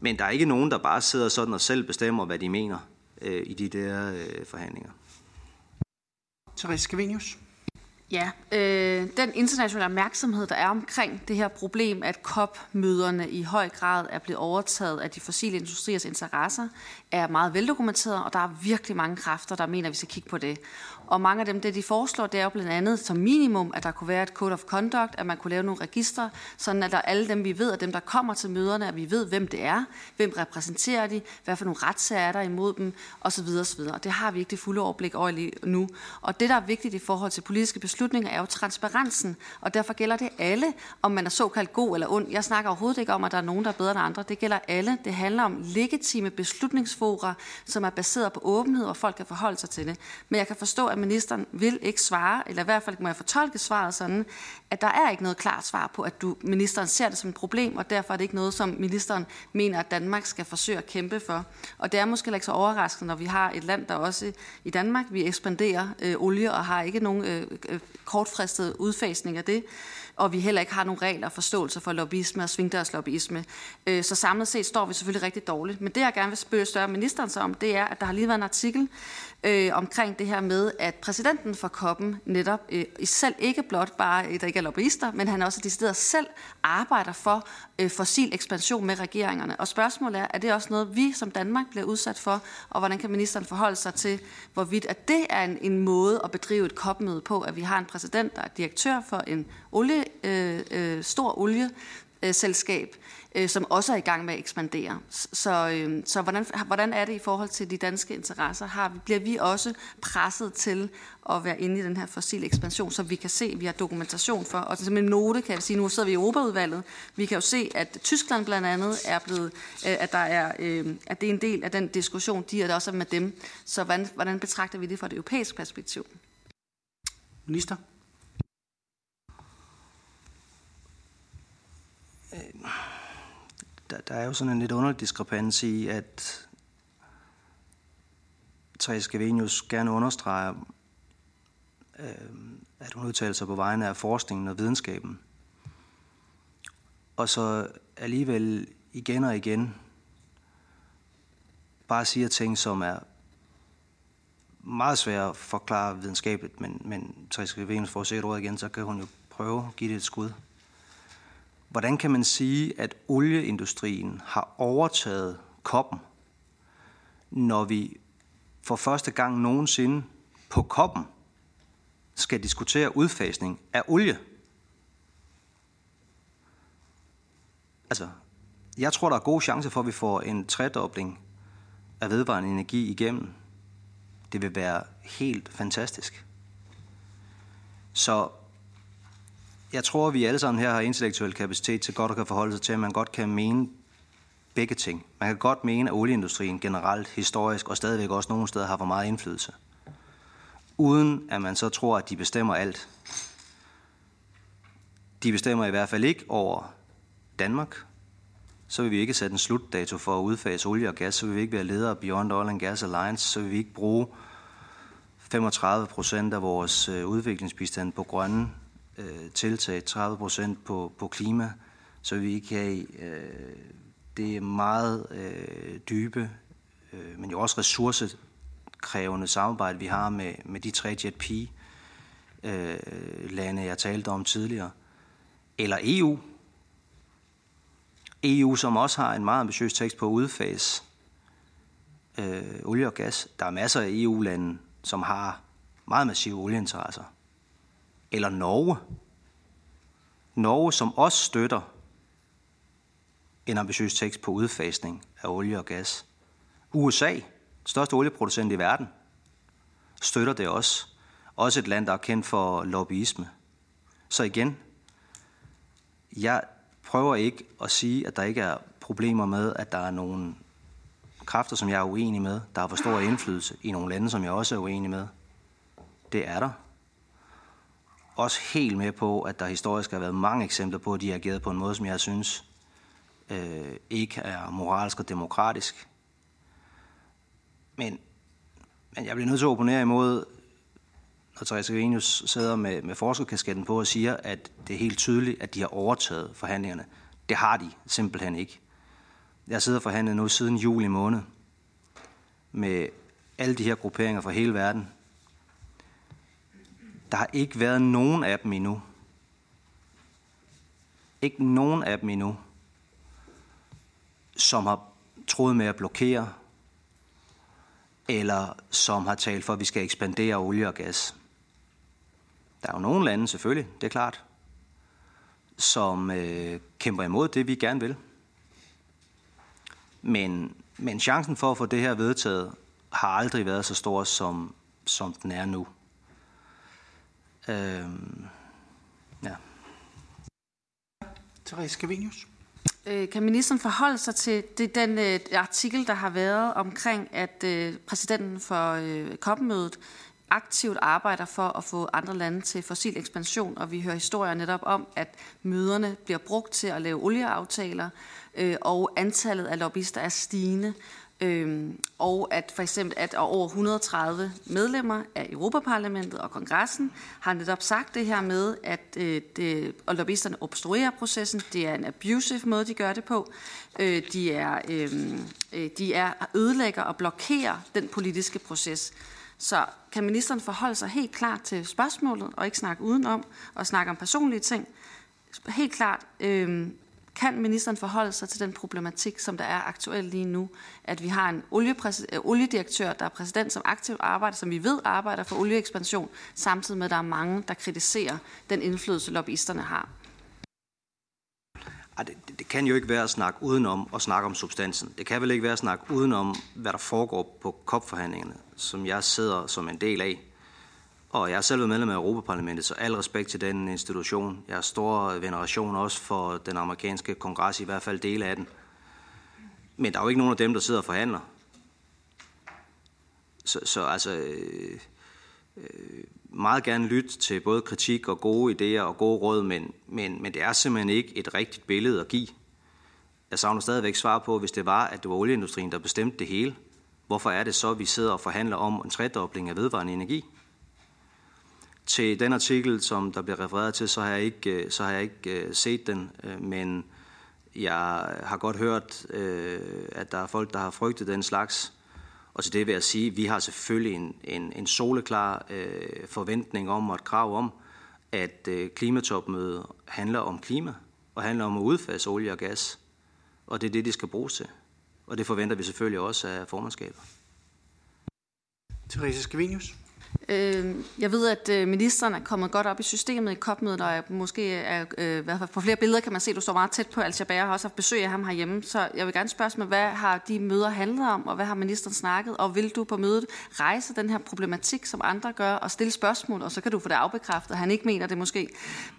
der er ikke nogen, der bare sidder sådan og selv bestemmer, hvad de mener i de der forhandlinger. Therese Scavenius. Ja, den internationale opmærksomhed, der er omkring det her problem, at COP-møderne i høj grad er blevet overtaget af de fossile industriers interesser, er meget veldokumenteret, og der er virkelig mange kræfter, der mener, at vi skal kigge på det. Og mange af dem, det de foreslår, det er jo blandt andet som minimum, at der kunne være et code of conduct, at man kunne lave nogle registre, sådan at der alle dem, vi ved, at dem, der kommer til møderne, at vi ved, hvem det er, hvem repræsenterer de, hvad for nogle retssager er der imod dem, osv. osv. Og det har vi ikke det fulde overblik over lige nu. Og det, der er vigtigt i forhold til politiske beslutninger, er jo transparensen, og derfor gælder det alle, om man er såkaldt god eller ond. Jeg snakker overhovedet ikke om, at der er nogen, der er bedre end andre. Det gælder alle. Det handler om legitime beslutningsfora, som er baseret på åbenhed, og folk kan forholde sig til det. Men jeg kan forstå, at ministeren vil ikke svare, eller i hvert fald må jeg fortolke svaret sådan, at der er ikke noget klart svar på, at ministeren ser det som et problem, og derfor er det ikke noget, som ministeren mener, at Danmark skal forsøge at kæmpe for. Og det er måske ikke så overraskende, når vi har et land, der også i Danmark, vi ekspanderer olie og har ikke nogen kortfristede udfasning af det, og vi heller ikke har nogle regler og forståelser for lobbyisme og svingdørslobbyisme. Så samlet set står vi selvfølgelig rigtig dårligt. Men det, jeg gerne vil spørge ministeren så om, det er, at der har lige været en artikel omkring det her med, at præsidenten for COP'en netop selv ikke blot bare, der ikke er lobbyister, men han også decideret selv arbejder for fossil ekspansion med regeringerne. Og spørgsmålet er det også noget, vi som Danmark bliver udsat for, og hvordan kan ministeren forholde sig til, hvorvidt at det er en måde at bedrive et COP-møde på, at vi har en præsident, der er direktør for en stor olieselskab, som også er i gang med at ekspandere. Så hvordan er det i forhold til de danske interesser? Bliver vi også presset til at være inde i den her fossile ekspansion, som vi kan se, vi har dokumentation for? Og som en note kan jeg sige, nu sidder vi i Europaudvalget. Vi kan jo se, at Tyskland blandt andet er blevet, at det er en del af den diskussion, de er også med dem. Så hvordan betragter vi det fra et europæisk perspektiv? Minister? Der er jo sådan en lidt underlig diskrepans i, at Therese Scavenius gerne understreger, at hun udtaler sig på vegne af forskningen og videnskaben. Og så alligevel igen og igen bare siger ting, som er meget svære at forklare videnskabeligt, men Therese Scavenius får sikkert råd igen, så kan hun jo prøve at give det et skud. Hvordan kan man sige, at olieindustrien har overtaget COP'en, når vi for første gang nogensinde på COP'en skal diskutere udfasning af olie? Altså, jeg tror, der er gode chancer for, at vi får en tredobling af vedvarende energi igennem. Det vil være helt fantastisk. Så jeg tror, vi alle sammen her har intellektuel kapacitet til godt at kan forholde sig til, at man godt kan mene begge ting. Man kan godt mene, at olieindustrien generelt, historisk og stadigvæk også nogle steder har for meget indflydelse. Uden at man så tror, at de bestemmer alt. De bestemmer i hvert fald ikke over Danmark. Så vil vi ikke sætte en slutdato for at udfase olie og gas. Så vil vi ikke være ledere af Beyond Oil and Gas Alliance. Så vil vi ikke bruge 35% af vores udviklingsbistand på grønne tiltag, 30% på klima, så vi ikke kan det meget dybe, men jo også ressourcekrævende samarbejde, vi har med de 3 JETP-lande, jeg talte om tidligere. Eller EU. EU, som også har en meget ambitiøs tekst på at udfase olie og gas. Der er masser af EU-lande, som har meget massive olieinteresser. Eller Norge. Norge, som også støtter en ambitiøs tekst på udfasning af olie og gas. USA, største olieproducent i verden, støtter det også. Også et land, der er kendt for lobbyisme. Så igen, jeg prøver ikke at sige, at der ikke er problemer med, at der er nogle kræfter, som jeg er uenig med. Der er for stor indflydelse i nogle lande, som jeg også er uenig med. Det er der. Også helt med på, at der historisk har været mange eksempler på, at de har ageret på en måde, som jeg synes ikke er moralsk og demokratisk. Men jeg bliver nødt til at opponere imod, når Therese Scavenius sidder med forskerkasketten på og siger, at det er helt tydeligt, at de har overtaget forhandlingerne. Det har de simpelthen ikke. Jeg sidder og forhandlet nu siden juli måned med alle de her grupperinger fra hele verden. Der har ikke været nogen af dem endnu. Ikke nogen af dem endnu, som har troet med at blokere, eller som har talt for, at vi skal ekspandere olie og gas. Der er jo nogle lande, selvfølgelig, det er klart, som kæmper imod det, vi gerne vil. Men chancen for at få det her vedtaget har aldrig været så stor, som den er nu. Ja. Therese Scavenius. Kan ministeren forholde sig til den artikel, der har været omkring, at præsidenten for COP-mødet aktivt arbejder for at få andre lande til fossil ekspansion, og vi hører historier netop om, at møderne bliver brugt til at lave olieaftaler, og antallet af lobbyister er stigende, og at for eksempel at over 130 medlemmer af Europaparlamentet og Kongressen har netop sagt det her med, at og lobbyisterne obstruerer processen. Det er en abusive måde, de gør det på. De ødelægger og blokerer den politiske proces. Så kan ministeren forholde sig helt klart til spørgsmålet og ikke snakke udenom og snakke om personlige ting? Helt klart, kan ministeren forholde sig til den problematik, som der er aktuel lige nu, at vi har en oliedirektør, der er præsident, som aktivt arbejder, som vi ved arbejder for olieekspansion, samtidig med, at der er mange, der kritiserer den indflydelse, lobbyisterne har? Det kan jo ikke være at snakke udenom og snakke om substansen. Det kan vel ikke være at snakke udenom, hvad der foregår på COP-forhandlingerne, som jeg sidder som en del af. Og jeg har selv været medlem af Europaparlamentet, så al respekt til den institution. Jeg har stor veneration også for den amerikanske kongres, i hvert fald dele af den. Men der er jo ikke nogen af dem, der sidder og forhandler. Så altså meget gerne lytte til både kritik og gode idéer og gode råd, men det er simpelthen ikke et rigtigt billede at give. Jeg savner stadigvæk svar på, hvis det var, at det var olieindustrien, der bestemte det hele. Hvorfor er det så, at vi sidder og forhandler om en tredobling af vedvarende energi? Til den artikel, som der bliver refereret til, så har jeg ikke set den, men jeg har godt hørt, at der er folk, der har frygtet den slags. Og til det vil jeg sige, at vi har selvfølgelig en soleklar forventning om og et krav om, at klimatopmødet handler om klima og handler om at udfase olie og gas. Og det er det, de skal bruges til. Og det forventer vi selvfølgelig også af formandskabet. Therese Scavenius. Jeg ved, at ministeren er kommet godt op i systemet i COP-mødet, og måske er, på flere billeder kan man se, at du står meget tæt på Al-Jabær, og har også haft besøg af ham herhjemme. Så jeg vil gerne spørge mig, hvad har de møder handlet om, og hvad har ministeren snakket, og vil du på mødet rejse den her problematik, som andre gør, og stille spørgsmål, og så kan du få det afbekræftet. Han ikke mener det måske,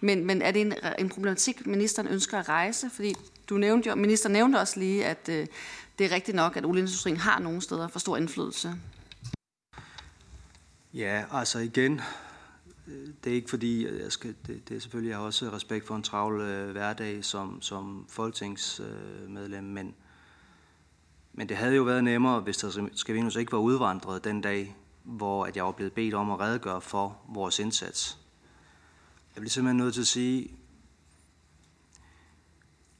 men er det en problematik, ministeren ønsker at rejse? Fordi ministeren nævnte også lige, at det er rigtigt nok, at olieindustrien har nogle steder for stor indflydelse. Ja, altså igen, det er ikke fordi, jeg skal, det er selvfølgelig, jeg har også respekt for en travl hverdag som folketingsmedlem, men det havde jo været nemmere, hvis der Scavenius ikke var udvandret den dag, hvor at jeg var blevet bedt om at redegøre for vores indsats. Jeg bliver simpelthen nødt til at sige,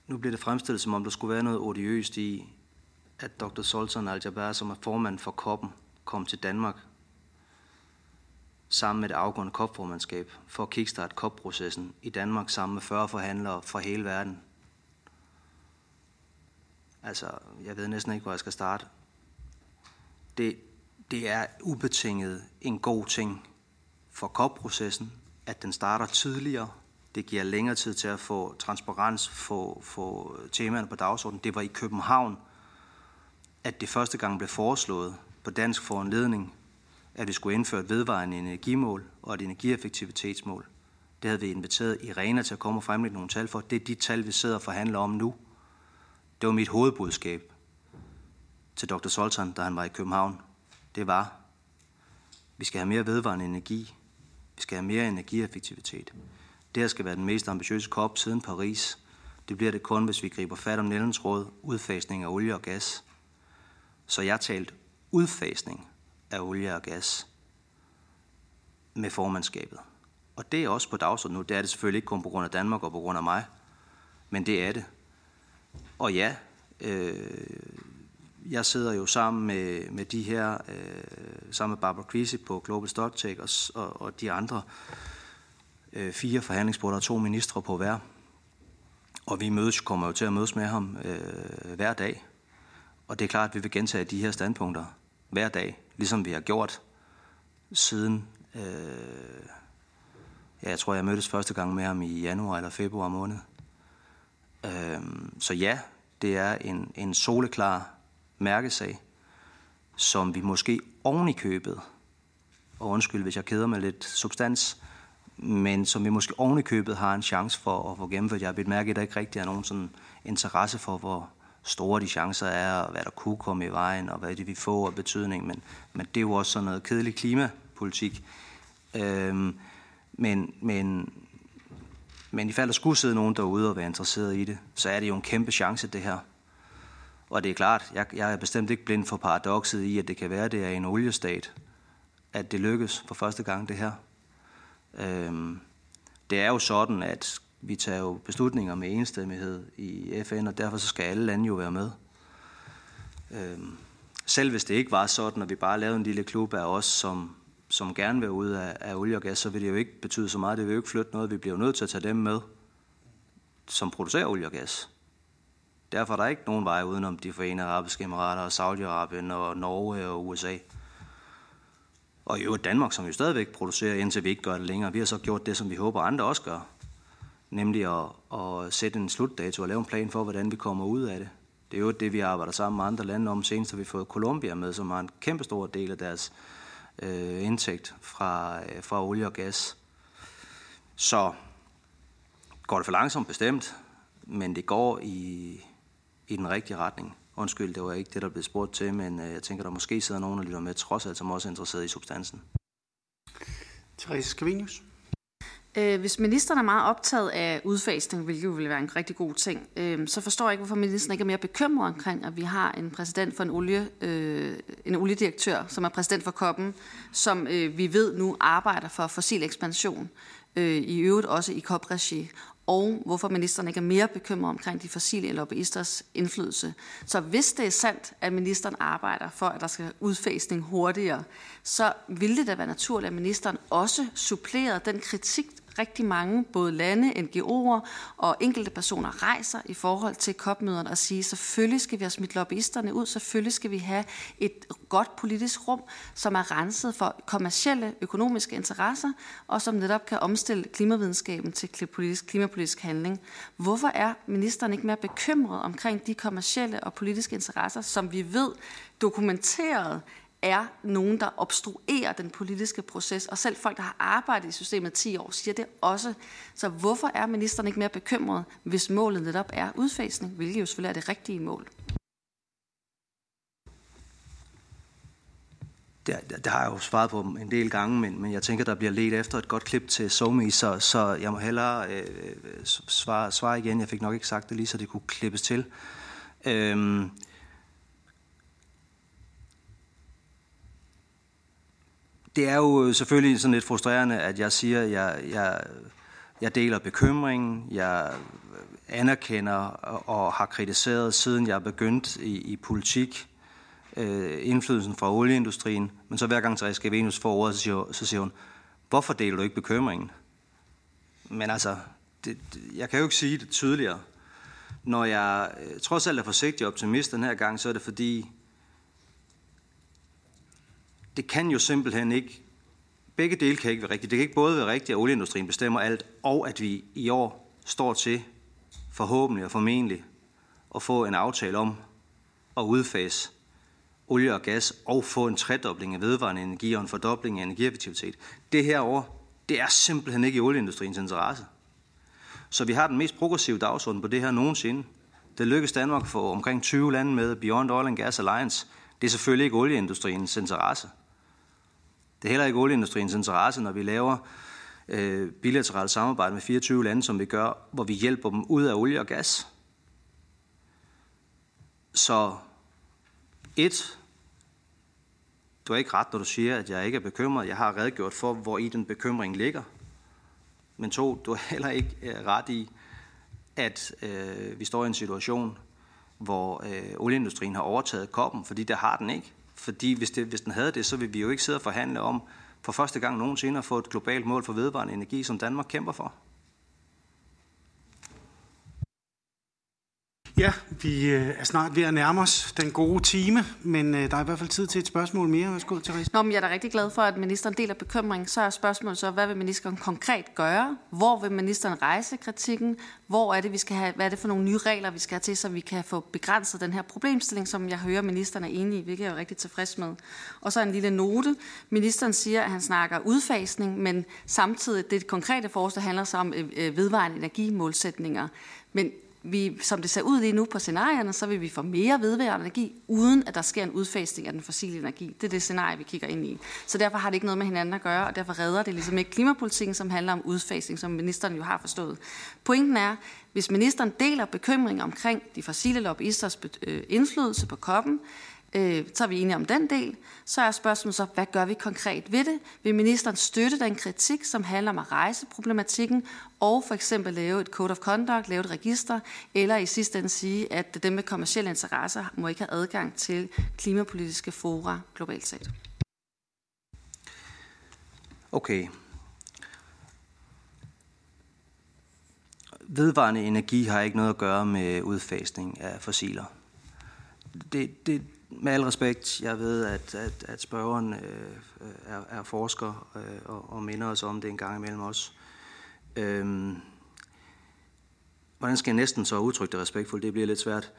nu bliver det fremstillet, som om der skulle være noget odiøst i, at Dr. Sultan Al-Jabær, som er formand for COP'en, kom til Danmark sammen med det afgående COP-formandskab for at kickstarte COP-processen i Danmark sammen med 40 forhandlere fra hele verden. Altså, jeg ved næsten ikke, hvor jeg skal starte. Det er ubetinget en god ting for COP-processen, at den starter tidligere. Det giver længere tid til at få transparens, få temaerne på dagsordenen. Det var i København, at det første gang blev foreslået på dansk foranledning, at vi skulle indføre et vedvarende energimål og et energieffektivitetsmål. Det havde vi inviteret Irena til at komme og fremlægge nogle tal for. Det er de tal, vi sidder og forhandler om nu. Det var mit hovedbudskab til Dr. Sultan, da han var i København. Det var, vi skal have mere vedvarende energi. Vi skal have mere energieffektivitet. Det her skal være den mest ambitiøse COP siden Paris. Det bliver det kun, hvis vi griber fat om nældens råd, udfasning af olie og gas. Så jeg talte udfasning af olie og gas med formandskabet. Og det er også på dagsordenen nu. Det er det selvfølgelig ikke kun på grund af Danmark og på grund af mig, men det er det. Og ja, jeg sidder jo sammen med de her, sammen med Barbro Kvise på Global Stocktake og de andre fire forhandlingsbord og to ministre på hver. Og vi mødes, kommer jo til at mødes med ham hver dag. Og det er klart, at vi vil gentage de her standpunkter hver dag, ligesom vi har gjort siden... jeg tror, jeg mødtes første gang med ham i januar eller februar måned. Så ja, det er en soleklar mærkesag, som vi måske oven i købet, og undskyld, hvis jeg keder mig lidt substans, men som vi måske oven i købet har en chance for at få gennemført. Jeg har bidt mærke, at der ikke rigtig er nogen sådan interesse for, hvor store de chancer er, og hvad der kunne komme i vejen, og hvad det vil få af betydning. Men det er jo også sådan noget kedelig klimapolitik. Men i fald der skulle sidde nogen derude og være interesseret i det, så er det jo en kæmpe chance, det her. Og det er klart, jeg er bestemt ikke blind for paradokset i, at det kan være, det er en oliestat, at det lykkes for første gang, det her. Det er jo sådan, at vi tager jo beslutninger med enstemmighed i FN, og derfor så skal alle lande jo være med. Selv hvis det ikke var sådan, at vi bare lavede en lille klub af os, som gerne vil ud af olie og gas, så vil det jo ikke betyde så meget. Det vil jo ikke flytte noget. Vi bliver jo nødt til at tage dem med, som producerer olie og gas. Derfor er der ikke nogen vej udenom de Forenede Arabiske Emirater og Saudi-Arabien og Norge og USA. Og i øvrigt Danmark, som jo stadigvæk producerer, indtil vi ikke gør det længere. Vi har så gjort det, som vi håber andre også gør. Nemlig at sætte en slutdato og lave en plan for, hvordan vi kommer ud af det. Det er jo det, vi arbejder sammen med andre lande om. Senest har vi fået Kolumbia med, som har en kæmpe stor del af deres indtægt fra olie og gas. Så går det for langsomt bestemt, men det går i den rigtige retning. Undskyld, det var ikke det, der blev spurgt til, men jeg tænker, der måske sidder nogen, der lytter med, trods alt, som også er interesseret i substansen. Therese Scavenius. Hvis ministeren er meget optaget af udfasning, hvilket jo ville være en rigtig god ting, så forstår jeg ikke, hvorfor ministeren ikke er mere bekymret omkring, at vi har en præsident for en oliedirektør, som er præsident for COP'en, som vi ved nu arbejder for fossil ekspansion, i øvrigt også i COP-regi, og hvorfor ministeren ikke er mere bekymret omkring de fossile lobbyisters indflydelse. Så hvis det er sandt, at ministeren arbejder for, at der skal udfasning hurtigere, så ville det da være naturligt, at ministeren også supplerede den kritik, rigtig mange, både lande, NGO'er og enkelte personer rejser i forhold til COP-møderne og siger, selvfølgelig skal vi have smidt lobbyisterne ud, selvfølgelig skal vi have et godt politisk rum, som er renset for kommercielle, økonomiske interesser, og som netop kan omstille klimavidenskaben til klimapolitisk handling. Hvorfor er ministeren ikke mere bekymret omkring de kommercielle og politiske interesser, som vi ved dokumenteret er nogen, der obstruerer den politiske proces, og selv folk, der har arbejdet i systemet 10 år, siger det også. Så hvorfor er ministeren ikke mere bekymret, hvis målet netop er udfasning, hvilket jo selvfølgelig er det rigtige mål? Det har jeg jo svaret på en del gange, men jeg tænker, der bliver let efter et godt klip til SoMe, så jeg må hellere svare igen. Jeg fik nok ikke sagt det lige, så det kunne klippes til. Det er jo selvfølgelig sådan lidt frustrerende, at jeg siger, at jeg deler bekymringen, jeg anerkender og har kritiseret, siden jeg begyndte i politik, indflydelsen fra olieindustrien. Men så hver gang Therese Scavenius får ordet, så siger hun, hvorfor deler du ikke bekymringen? Men altså, jeg kan jo ikke sige det tydeligere. Når jeg trods alt er forsigtig optimist den her gang, så er det fordi, det kan jo simpelthen ikke, begge dele kan ikke være rigtigt. Det kan ikke både være rigtigt, at olieindustrien bestemmer alt, og at vi i år står til, forhåbentlig og formentlig, at få en aftale om at udfase olie og gas, og få en tredobling af vedvarende energi og en fordobling af energieffektivitet. Det her år, Det er simpelthen ikke i olieindustriens interesse. Så vi har den mest progressive dagsorden på det her nogensinde. Det lykkedes Danmark for omkring 20 lande med Beyond Oil and Gas Alliance. Det er selvfølgelig ikke olieindustriens interesse. Det er heller ikke olieindustriens interesse, når vi laver bilateralt samarbejde med 24 lande, som vi gør, hvor vi hjælper dem ud af olie og gas. Så du er ikke ret, når du siger, at jeg ikke er bekymret. Jeg har redegjort for, hvor i den bekymring ligger. Men du er heller ikke ret i, at vi står i en situation, hvor olieindustrien har overtaget koppen, fordi det har den ikke. Fordi hvis den havde det, så ville vi jo ikke sidde og forhandle om for første gang nogensinde at få et globalt mål for vedvarende energi, som Danmark kæmper for. Ja, vi er snart ved at nærme os den gode time, men der er i hvert fald tid til et spørgsmål mere. Værsgo, Therese. Nå, men jeg er da rigtig glad for, at ministeren deler bekymringen. Så er spørgsmålet så, hvad vil ministeren konkret gøre? Hvor vil ministeren rejse kritikken? Hvor er det, vi skal have, hvad er det for nogle nye regler, vi skal have til, så vi kan få begrænset den her problemstilling, som jeg hører, ministeren er enig i, hvilket jeg er rigtig tilfreds med. Og så en lille note. Ministeren siger, at han snakker udfasning, men samtidig det konkrete forslag handler så om vedvarende energimålsætninger. Men som det ser ud lige nu på scenarierne, så vil vi få mere vedvarende energi, uden at der sker en udfasning af den fossile energi. Det er det scenarie, vi kigger ind i. Så derfor har det ikke noget med hinanden at gøre, og derfor redder det ligesom ikke klimapolitikken, som handler om udfasning, som ministeren jo har forstået. Pointen er, hvis ministeren deler bekymring omkring de fossile lobbyisters indflydelse på koppen, så er vi enige om den del. Så er spørgsmålet så, hvad gør vi konkret ved det? Vil ministeren støtte den kritik, som handler om at rejse problematikken, og for eksempel lave et code of conduct, lave et register, eller i sidste ende sige, at dem med kommercielle interesser må ikke have adgang til klimapolitiske fora globalt set? Okay. Vedvarende energi har ikke noget at gøre med udfasning af fossiler. Det med al respekt, jeg ved, at spørgeren er forsker og minder os om det en gang imellem os. Hvordan skal jeg næsten så udtrykke det respektfuldt? Det bliver lidt svært,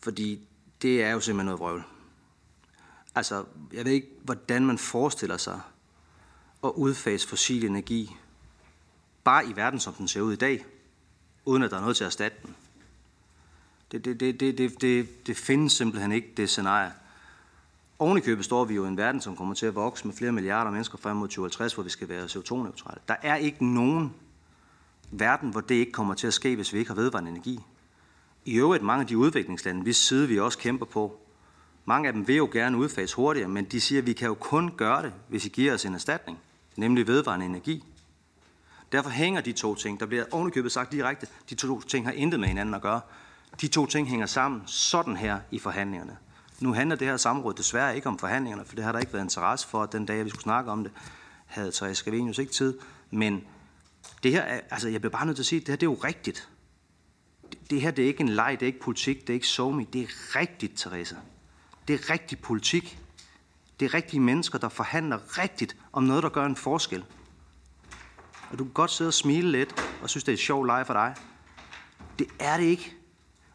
fordi det er jo simpelthen noget vrøvl. Altså, jeg ved ikke, hvordan man forestiller sig at udfase fossil energi bare i verden, som den ser ud i dag, uden at der er noget til at erstatte den. Det findes simpelthen ikke, det scenarie. Oven i købet står vi jo i en verden, som kommer til at vokse med flere milliarder mennesker frem mod 2050, hvor vi skal være CO2-neutrale. Der er ikke nogen verden, hvor det ikke kommer til at ske, hvis vi ikke har vedvarende energi. I øvrigt mange af de udviklingslande, hvis side vi også kæmper på, mange af dem vil jo gerne udfase hurtigere, men de siger, at vi kan jo kun gøre det, hvis I giver os en erstatning, nemlig vedvarende energi. Derfor hænger de to ting, der bliver oven i købet sagt direkte, de to ting har intet med hinanden at gøre. De to ting hænger sammen sådan her i forhandlingerne. Nu handler det her samråd desværre ikke om forhandlingerne, for det har der ikke været interesse for, at den dag, vi skulle snakke om det, havde Therese Scavenius ikke tid. Men det her, jeg bliver bare nødt til at sige, at det her det er jo rigtigt. Det her det er ikke en leg, det er ikke politik, det er ikke somi, det er rigtigt, Therese. Det er rigtig politik. Det er rigtige mennesker, der forhandler rigtigt om noget, der gør en forskel. Og du kan godt sidde og smile lidt og synes, det er et sjovt leg for dig. Det er det ikke.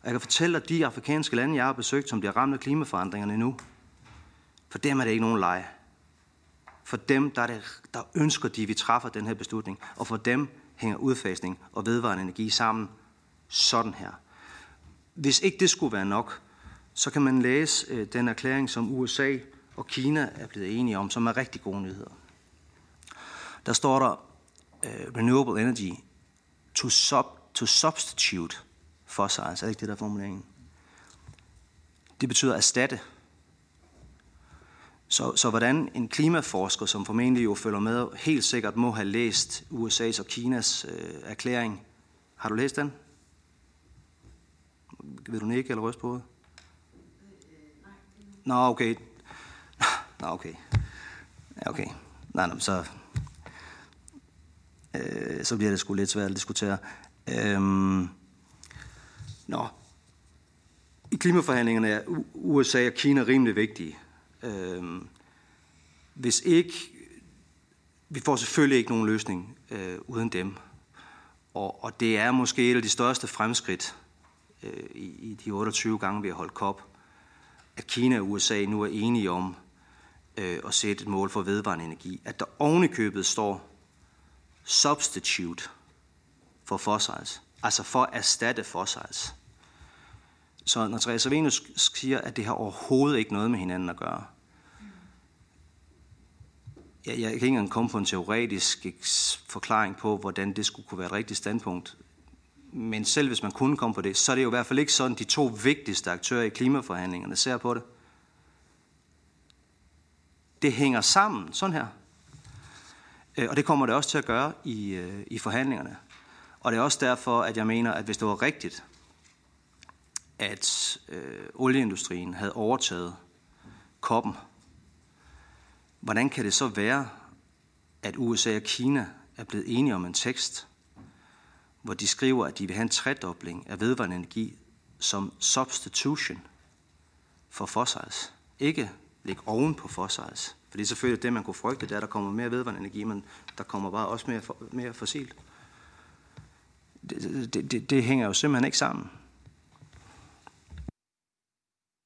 Jeg kan fortælle dig, de afrikanske lande, jeg har besøgt, som bliver ramt af klimaforandringerne nu, for dem er det ikke nogen lege. For dem, der ønsker de, at vi træffer den her beslutning, og for dem hænger udfasning og vedvarende energi sammen sådan her. Hvis ikke det skulle være nok, så kan man læse den erklæring, som USA og Kina er blevet enige om, som er rigtig gode nyheder. Der står der, renewable energy to substitute for sig, altså ikke det der formuleringen. Det betyder erstatte. Så hvordan en klimaforsker, som formentlig jo følger med, helt sikkert må have læst USA's og Kinas erklæring. Har du læst den? Vil du nikke eller ryste på det? Nå, okay. Nej, så så bliver det sgu lidt svært at diskutere. I klimaforhandlingerne er USA og Kina rimelig vigtige. Hvis ikke, vi får selvfølgelig ikke nogen løsning uden dem. Og det er måske et af de største fremskridt i de 28 gange, vi har holdt COP, at Kina og USA nu er enige om at sætte et mål for vedvarende energi. At der oven i købet står, substitute for fossils, altså for at erstatte fossils. Så når Therese Scavenius siger, at det har overhovedet ikke noget med hinanden at gøre. Jeg kan ikke engang komme på en teoretisk forklaring på, hvordan det skulle kunne være et rigtigt standpunkt. Men selv hvis man kunne komme på det, så er det jo i hvert fald ikke sådan, de to vigtigste aktører i klimaforhandlingerne ser på det. Det hænger sammen, sådan her. Og det kommer det også til at gøre i forhandlingerne. Og det er også derfor, at jeg mener, at hvis det var rigtigt, at olieindustrien havde overtaget koppen, hvordan kan det så være, at USA og Kina er blevet enige om en tekst, hvor de skriver, at de vil have en tredobling af vedvarende energi som substitution for fossils. Ikke ligge oven på fossils. For det er selvfølgelig det, man kunne frygte, der kommer mere vedvarende energi, men der kommer bare også mere fossilt. Det hænger jo simpelthen ikke sammen.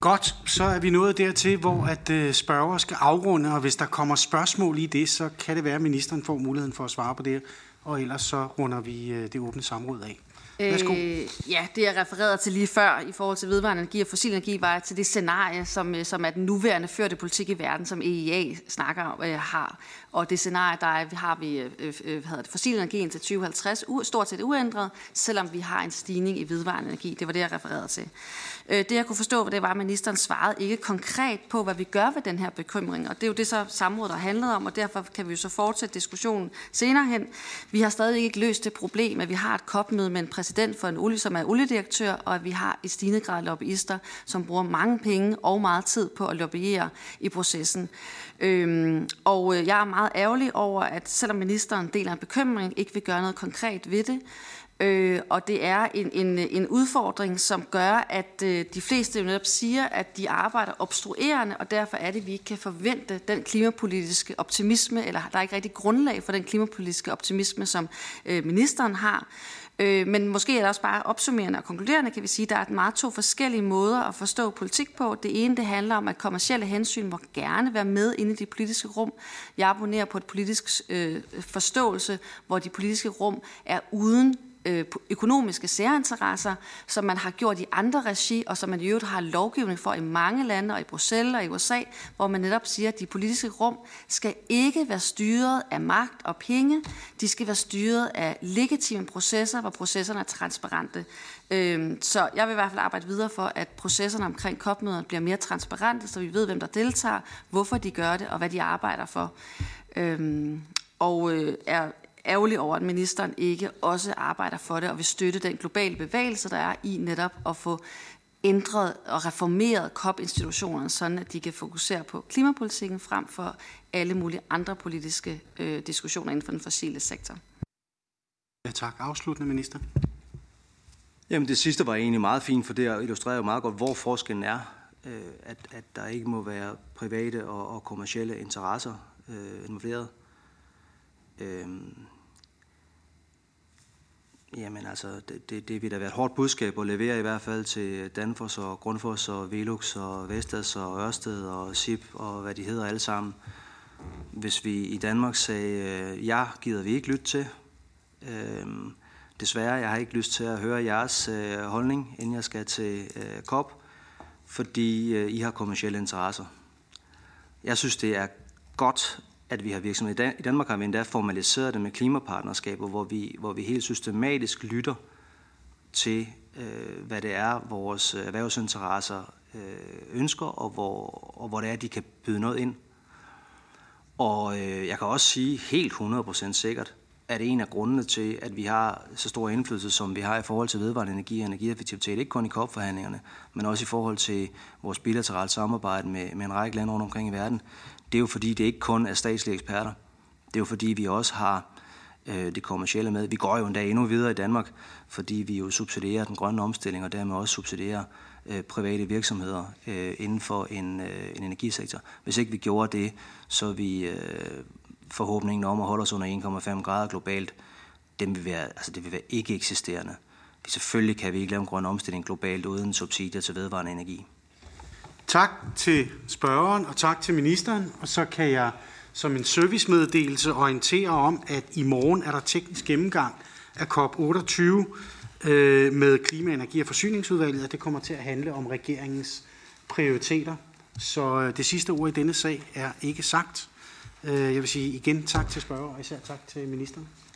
Godt, så er vi nået dertil, hvor at spørger skal afrunde, og hvis der kommer spørgsmål i det, så kan det være, at ministeren får muligheden for at svare på det, og ellers så runder vi det åbne samråd af. Værsgo. Ja, det jeg refererede til lige før i forhold til vedvarende energi og fossil energi, var til det scenarie, som er den nuværende førte politik i verden, som EIA snakker har. Og det scenarie, der har vi fossil energi indtil 2050, stort set uændret, selvom vi har en stigning i vedvarende energi. Det var det, jeg refererede til. Det jeg kunne forstå, det var, at ministeren svarede ikke konkret på, hvad vi gør ved den her bekymring. Og det er jo det så samrådet, der handlede om, og derfor kan vi jo så fortsætte diskussionen senere hen. Vi har stadig ikke løst det problem, at vi har et COP-møde med en præsident for en olie, som er oliedirektør, og at vi har i stigende grad lobbyister, som bruger mange penge og meget tid på at lobbyere i processen. Og jeg er meget ærgerlig over, at selvom ministeren deler en bekymring, ikke vil gøre noget konkret ved det. Og det er en udfordring, som gør, at de fleste jo netop siger, at de arbejder obstruerende, og derfor er det, at vi ikke kan forvente den klimapolitiske optimisme, eller der er ikke rigtig grundlag for den klimapolitiske optimisme, som ministeren har. Men måske er det også bare opsummerende og konkluderende, kan vi sige, at der er meget to forskellige måder at forstå politik på. Det ene, det handler om, at kommercielle hensyn må gerne være med inde i de politiske rum. Jeg abonnerer på et politisk forståelse, hvor de politiske rum er uden økonomiske særinteresser, som man har gjort i andre regi, og som man i øvrigt har lovgivning for i mange lande, og i Bruxelles og i USA, hvor man netop siger, at de politiske rum skal ikke være styret af magt og penge. De skal være styret af legitime processer, hvor processerne er transparente. Så jeg vil i hvert fald arbejde videre for, at processerne omkring COP-møderne bliver mere transparente, så vi ved, hvem der deltager, hvorfor de gør det, og hvad de arbejder for. Og er ærgerlig over, at ministeren ikke også arbejder for det og vil støtte den globale bevægelse, der er i netop at få ændret og reformeret COP-institutionerne, sådan at de kan fokusere på klimapolitikken frem for alle mulige andre politiske diskussioner inden for den fossile sektor. Ja, tak. Afsluttende, minister. Jamen det sidste var egentlig meget fint, for det illustrerer jo meget godt, hvor forskellen er, at der ikke må være private og kommercielle interesser involveret. Jamen altså, det vil da være et hårdt budskab at levere i hvert fald til Danfoss og Grundfos og Velux og Vestas og Ørsted og SIP og hvad de hedder alle sammen. Hvis vi i Danmark sagde, ja, gider vi ikke lytte til. Desværre, jeg har ikke lyst til at høre jeres holdning, inden jeg skal til COP, fordi I har kommercielle interesser. Jeg synes, det er godt, at vi har virksomheder. I Danmark har vi endda formaliseret det med klimapartnerskaber, hvor vi helt systematisk lytter til, hvad det er, vores erhvervsinteresser ønsker, og hvor det er, de kan byde noget ind. Og jeg kan også sige helt 100% sikkert, at en af grundene til, at vi har så stor indflydelse, som vi har i forhold til vedvarende energi og energieffektivitet, ikke kun i COP-forhandlingerne, men også i forhold til vores bilaterale samarbejde med en række lande rundt omkring i verden, det er jo fordi, det ikke kun er statslige eksperter. Det er jo fordi, vi også har det kommercielle med. Vi går jo endda endnu videre i Danmark, fordi vi jo subsidierer den grønne omstilling, og dermed også subsidierer private virksomheder inden for en energisektor. Hvis ikke vi gjorde det, så er vi forhåbningen om at holde os under 1,5 grader globalt, det vil være ikke eksisterende. Selvfølgelig kan vi ikke lave en grøn omstilling globalt uden subsidier til vedvarende energi. Tak til spørgeren, og tak til ministeren. Og så kan jeg som en servicemeddelelse orienterer om, at i morgen er der teknisk gennemgang af COP28 med Klima-, Energi- og Forsyningsudvalget, og det kommer til at handle om regeringens prioriteter. Så det sidste ord i denne sag er ikke sagt. Jeg vil sige igen tak til spørger og især tak til ministeren.